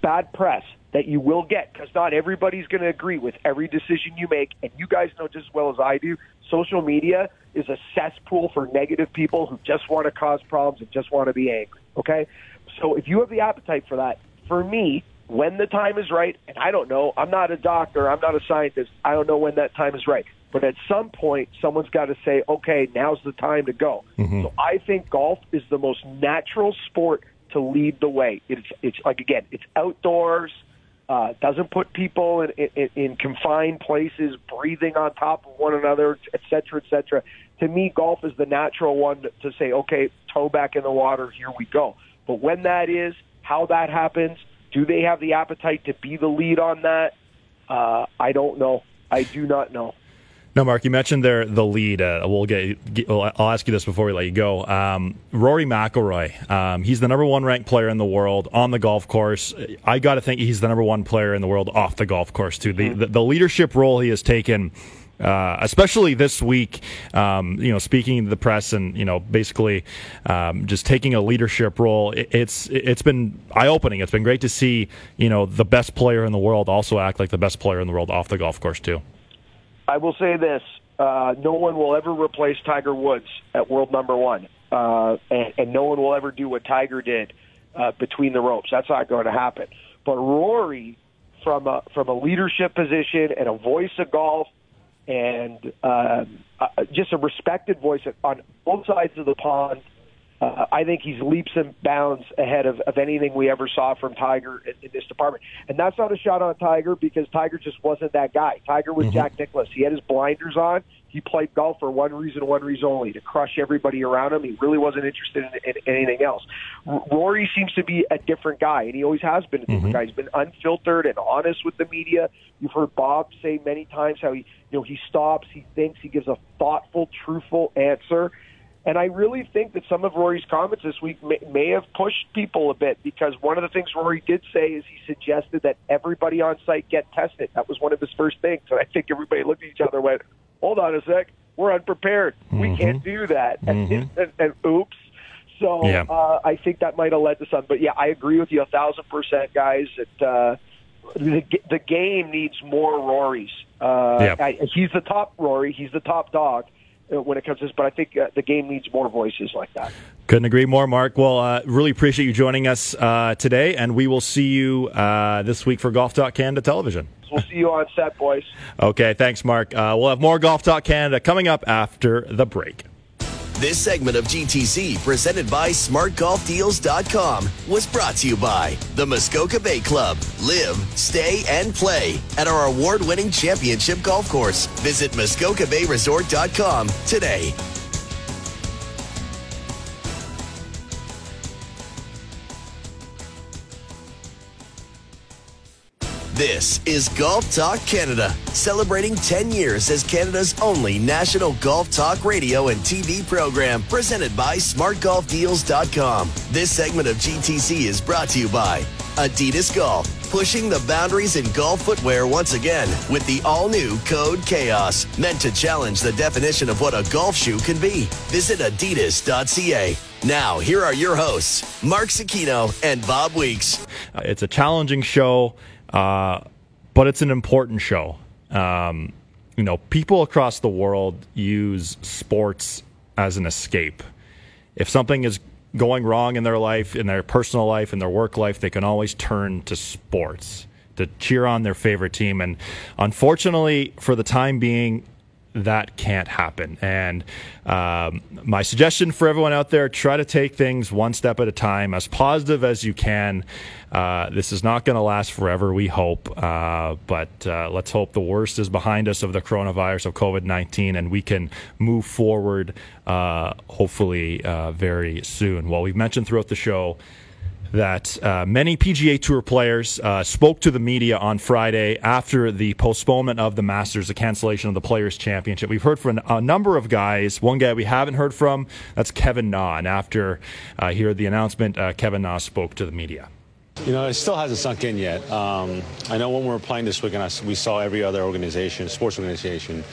bad press that you will get, because not everybody's going to agree with every decision you make, and you guys know just as well as I do, social media is a cesspool for negative people who just want to cause problems and just want to be angry, okay? So if you have the appetite for that, for me, when the time is right, and I don't know, I'm not a doctor, I'm not a scientist, I don't know when that time is right. But at some point, someone's got to say, okay, now's the time to go. Mm-hmm. So I think golf is the most natural sport to lead the way. It's, it's like, again, it's outdoors, uh, doesn't put people in, in, in confined places, breathing on top of one another, et cetera, et cetera. To me, golf is the natural one to say, okay, toe back in the water, here we go. But when that is, how that happens, do they have the appetite to be the lead on that? Uh, I don't know. I do not know. No, Mark, you mentioned there the lead. Uh, we'll get, get. I'll ask you this before we let you go. Um, Rory McIlroy, um, he's the number one ranked player in the world on the golf course. I got to think he's the number one player in the world off the golf course too. The, mm-hmm. the, the leadership role he has taken, uh, especially this week, um, you know, speaking to the press and you know, basically um, just taking a leadership role. It, it's it's been eye opening. It's been great to see you know the best player in the world also act like the best player in the world off the golf course too. I will say this, uh, no one will ever replace Tiger Woods at world number one, uh, and, and no one will ever do what Tiger did uh, between the ropes. That's not going to happen. But Rory, from a, from a leadership position and a voice of golf and uh, uh, just a respected voice on both sides of the pond, uh, I think he's leaps and bounds ahead of, of anything we ever saw from Tiger in, in this department. And that's not a shot on Tiger because Tiger just wasn't that guy. Tiger was mm-hmm. Jack Nicklaus. He had his blinders on. He played golf for one reason, one reason only, to crush everybody around him. He really wasn't interested in, in anything else. R- Rory seems to be a different guy, and he always has been a different mm-hmm. guy. He's been unfiltered and honest with the media. You've heard Bob say many times how he, you know, he stops, he thinks, he gives a thoughtful, truthful answer. And I really think that some of Rory's comments this week may, may have pushed people a bit because one of the things Rory did say is he suggested that everybody on site get tested. That was one of his first things. And I think everybody looked at each other and went, hold on a sec, we're unprepared. Mm-hmm. We can't do that. Mm-hmm. And, and, and oops. So yeah. uh, I think that might have led to some. But, yeah, I agree with you one thousand percent, guys, that uh, the, the game needs more Rorys. Uh, yeah. I, he's the top Rory. He's the top dog when it comes to this, but I think uh, the game needs more voices like that. Couldn't agree more, Mark. Well, uh, really appreciate you joining us uh, today, and we will see you uh, this week for Golf Talk Canada Television. We'll see you on set, boys. Okay, thanks, Mark. Uh, we'll have more Golf Talk Canada coming up after the break. This segment of G T C, presented by smart golf deals dot com, was brought to you by the Muskoka Bay Club. Live, stay, and play at our award-winning championship golf course. Visit muskoka bay resort dot com today. This is Golf Talk Canada, celebrating ten years as Canada's only national golf talk radio and T V program, presented by smart golf deals dot com. This segment of G T C is brought to you by Adidas Golf, pushing the boundaries in golf footwear once again with the all-new Code Chaos, meant to challenge the definition of what a golf shoe can be. Visit adidas dot c a. Now, here are your hosts, Mark Cicchino and Bob Weeks. Uh, it's a challenging show. Uh, but it's an important show. Um, you know, people across the world use sports as an escape. If something is going wrong in their life, in their personal life, in their work life, they can always turn to sports to cheer on their favorite team. And unfortunately, for the time being, that can't happen. And um, my suggestion for everyone out there, try to take things one step at a time, as positive as you can. Uh, this is not going to last forever, we hope. Uh, but uh, let's hope the worst is behind us of the coronavirus, of COVID nineteen, and we can move forward, uh, hopefully uh, very soon. Well, we've mentioned throughout the show that uh, many P G A Tour players uh, spoke to the media on Friday after the postponement of the Masters, the cancellation of the Players' Championship. We've heard from a number of guys. One guy we haven't heard from, that's Kevin Na. And after uh, he heard the announcement, uh, Kevin Na spoke to the media. You know, it still hasn't sunk in yet. Um, I know when we were playing this weekend, I, we saw every other organization, sports organization,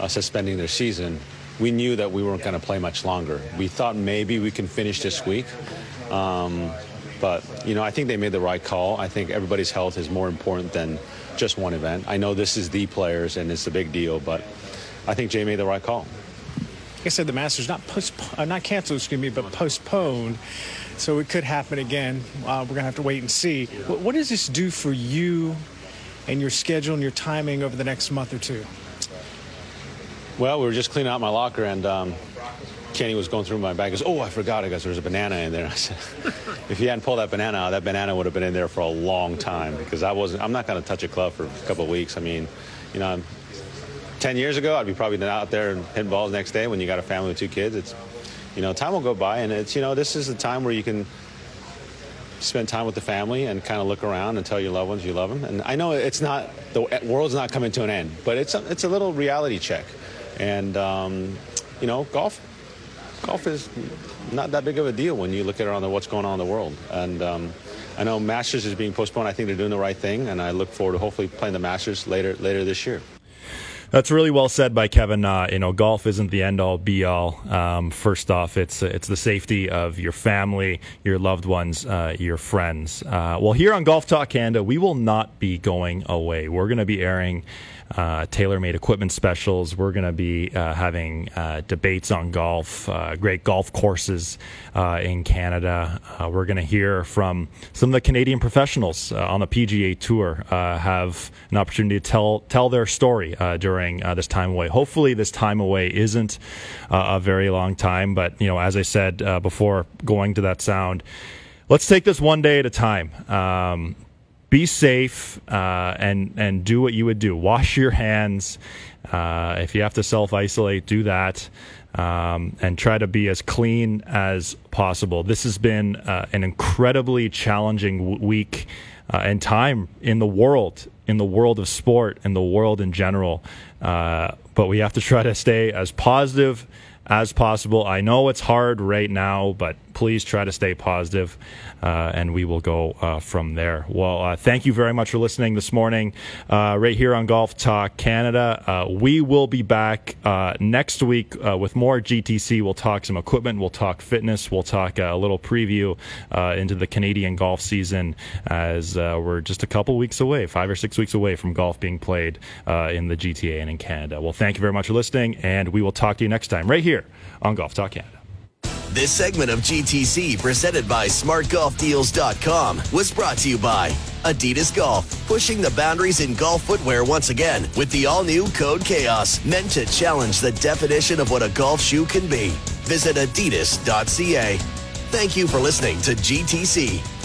uh, suspending their season. We knew that we weren't going to play much longer. We thought maybe we can finish this week. Um, But, you know, I think they made the right call. I think everybody's health is more important than just one event. I know this is the players and it's a big deal, but I think Jay made the right call. Like I said, the Masters not postp- uh, not canceled, excuse me, but postponed. So it could happen again. Uh, we're going to have to wait and see. What, what does this do for you and your schedule and your timing over the next month or two? Well, we were just cleaning out my locker, and um, Kenny was going through my bag. He goes, oh, I forgot. I guess there was a banana in there. I said, if you hadn't pulled that banana out, that banana would have been in there for a long time, because I wasn't, I'm not going to touch a club for a couple of weeks. I mean, you know, ten years ago, I'd be probably out there and hitting balls the next day. When you got a family with two kids, it's, you know, time will go by, and it's, you know, this is the time where you can spend time with the family and kind of look around and tell your loved ones you love them. And I know it's not, the world's not coming to an end, but it's a, it's a little reality check. And, um, you know, golf. Golf is not that big of a deal when you look at it on the, what's going on in the world. And um, I know Masters is being postponed. I think they're doing the right thing, and I look forward to hopefully playing the Masters later later this year. That's really well said by Kevin Na. You know, golf isn't the end-all, be-all. Um, first off, it's it's the safety of your family, your loved ones, uh, your friends. Uh, well, here on Golf Talk Canada, we will not be going away. We're going to be airing uh, TaylorMade equipment specials. We're going to be uh, having uh, debates on golf, uh, great golf courses uh, in Canada. Uh, we're going to hear from some of the Canadian professionals uh, on the P G A Tour, uh, have an opportunity to tell tell their story uh, during Uh, this time away. Hopefully this time away isn't uh, a very long time, but you know, as I said uh, before going to that sound, let's take this one day at a time. Um, be safe uh, and and do what you would do. Wash your hands. Uh, if you have to self-isolate, do that. Um, and try to be as clean as possible. This has been uh, an incredibly challenging w- week uh, and time in the world, in the world of sport, in the world in general. Uh, but we have to try to stay as positive as possible. I know it's hard right now, but please try to stay positive, uh, and we will go uh, from there. Well, uh, thank you very much for listening this morning uh, right here on Golf Talk Canada. Uh, we will be back uh, next week uh, with more G T C. We'll talk some equipment. We'll talk fitness. We'll talk a little preview uh, into the Canadian golf season, as uh, we're just a couple weeks away, five or six weeks away from golf being played uh, in the G T A and in Canada. Well, thank you very much for listening, and we will talk to you next time right here on Golf Talk Canada. This segment of G T C, presented by smart golf deals dot com, was brought to you by Adidas Golf, pushing the boundaries in golf footwear once again with the all-new Code Chaos, meant to challenge the definition of what a golf shoe can be. Visit adidas dot c a. Thank you for listening to G T C.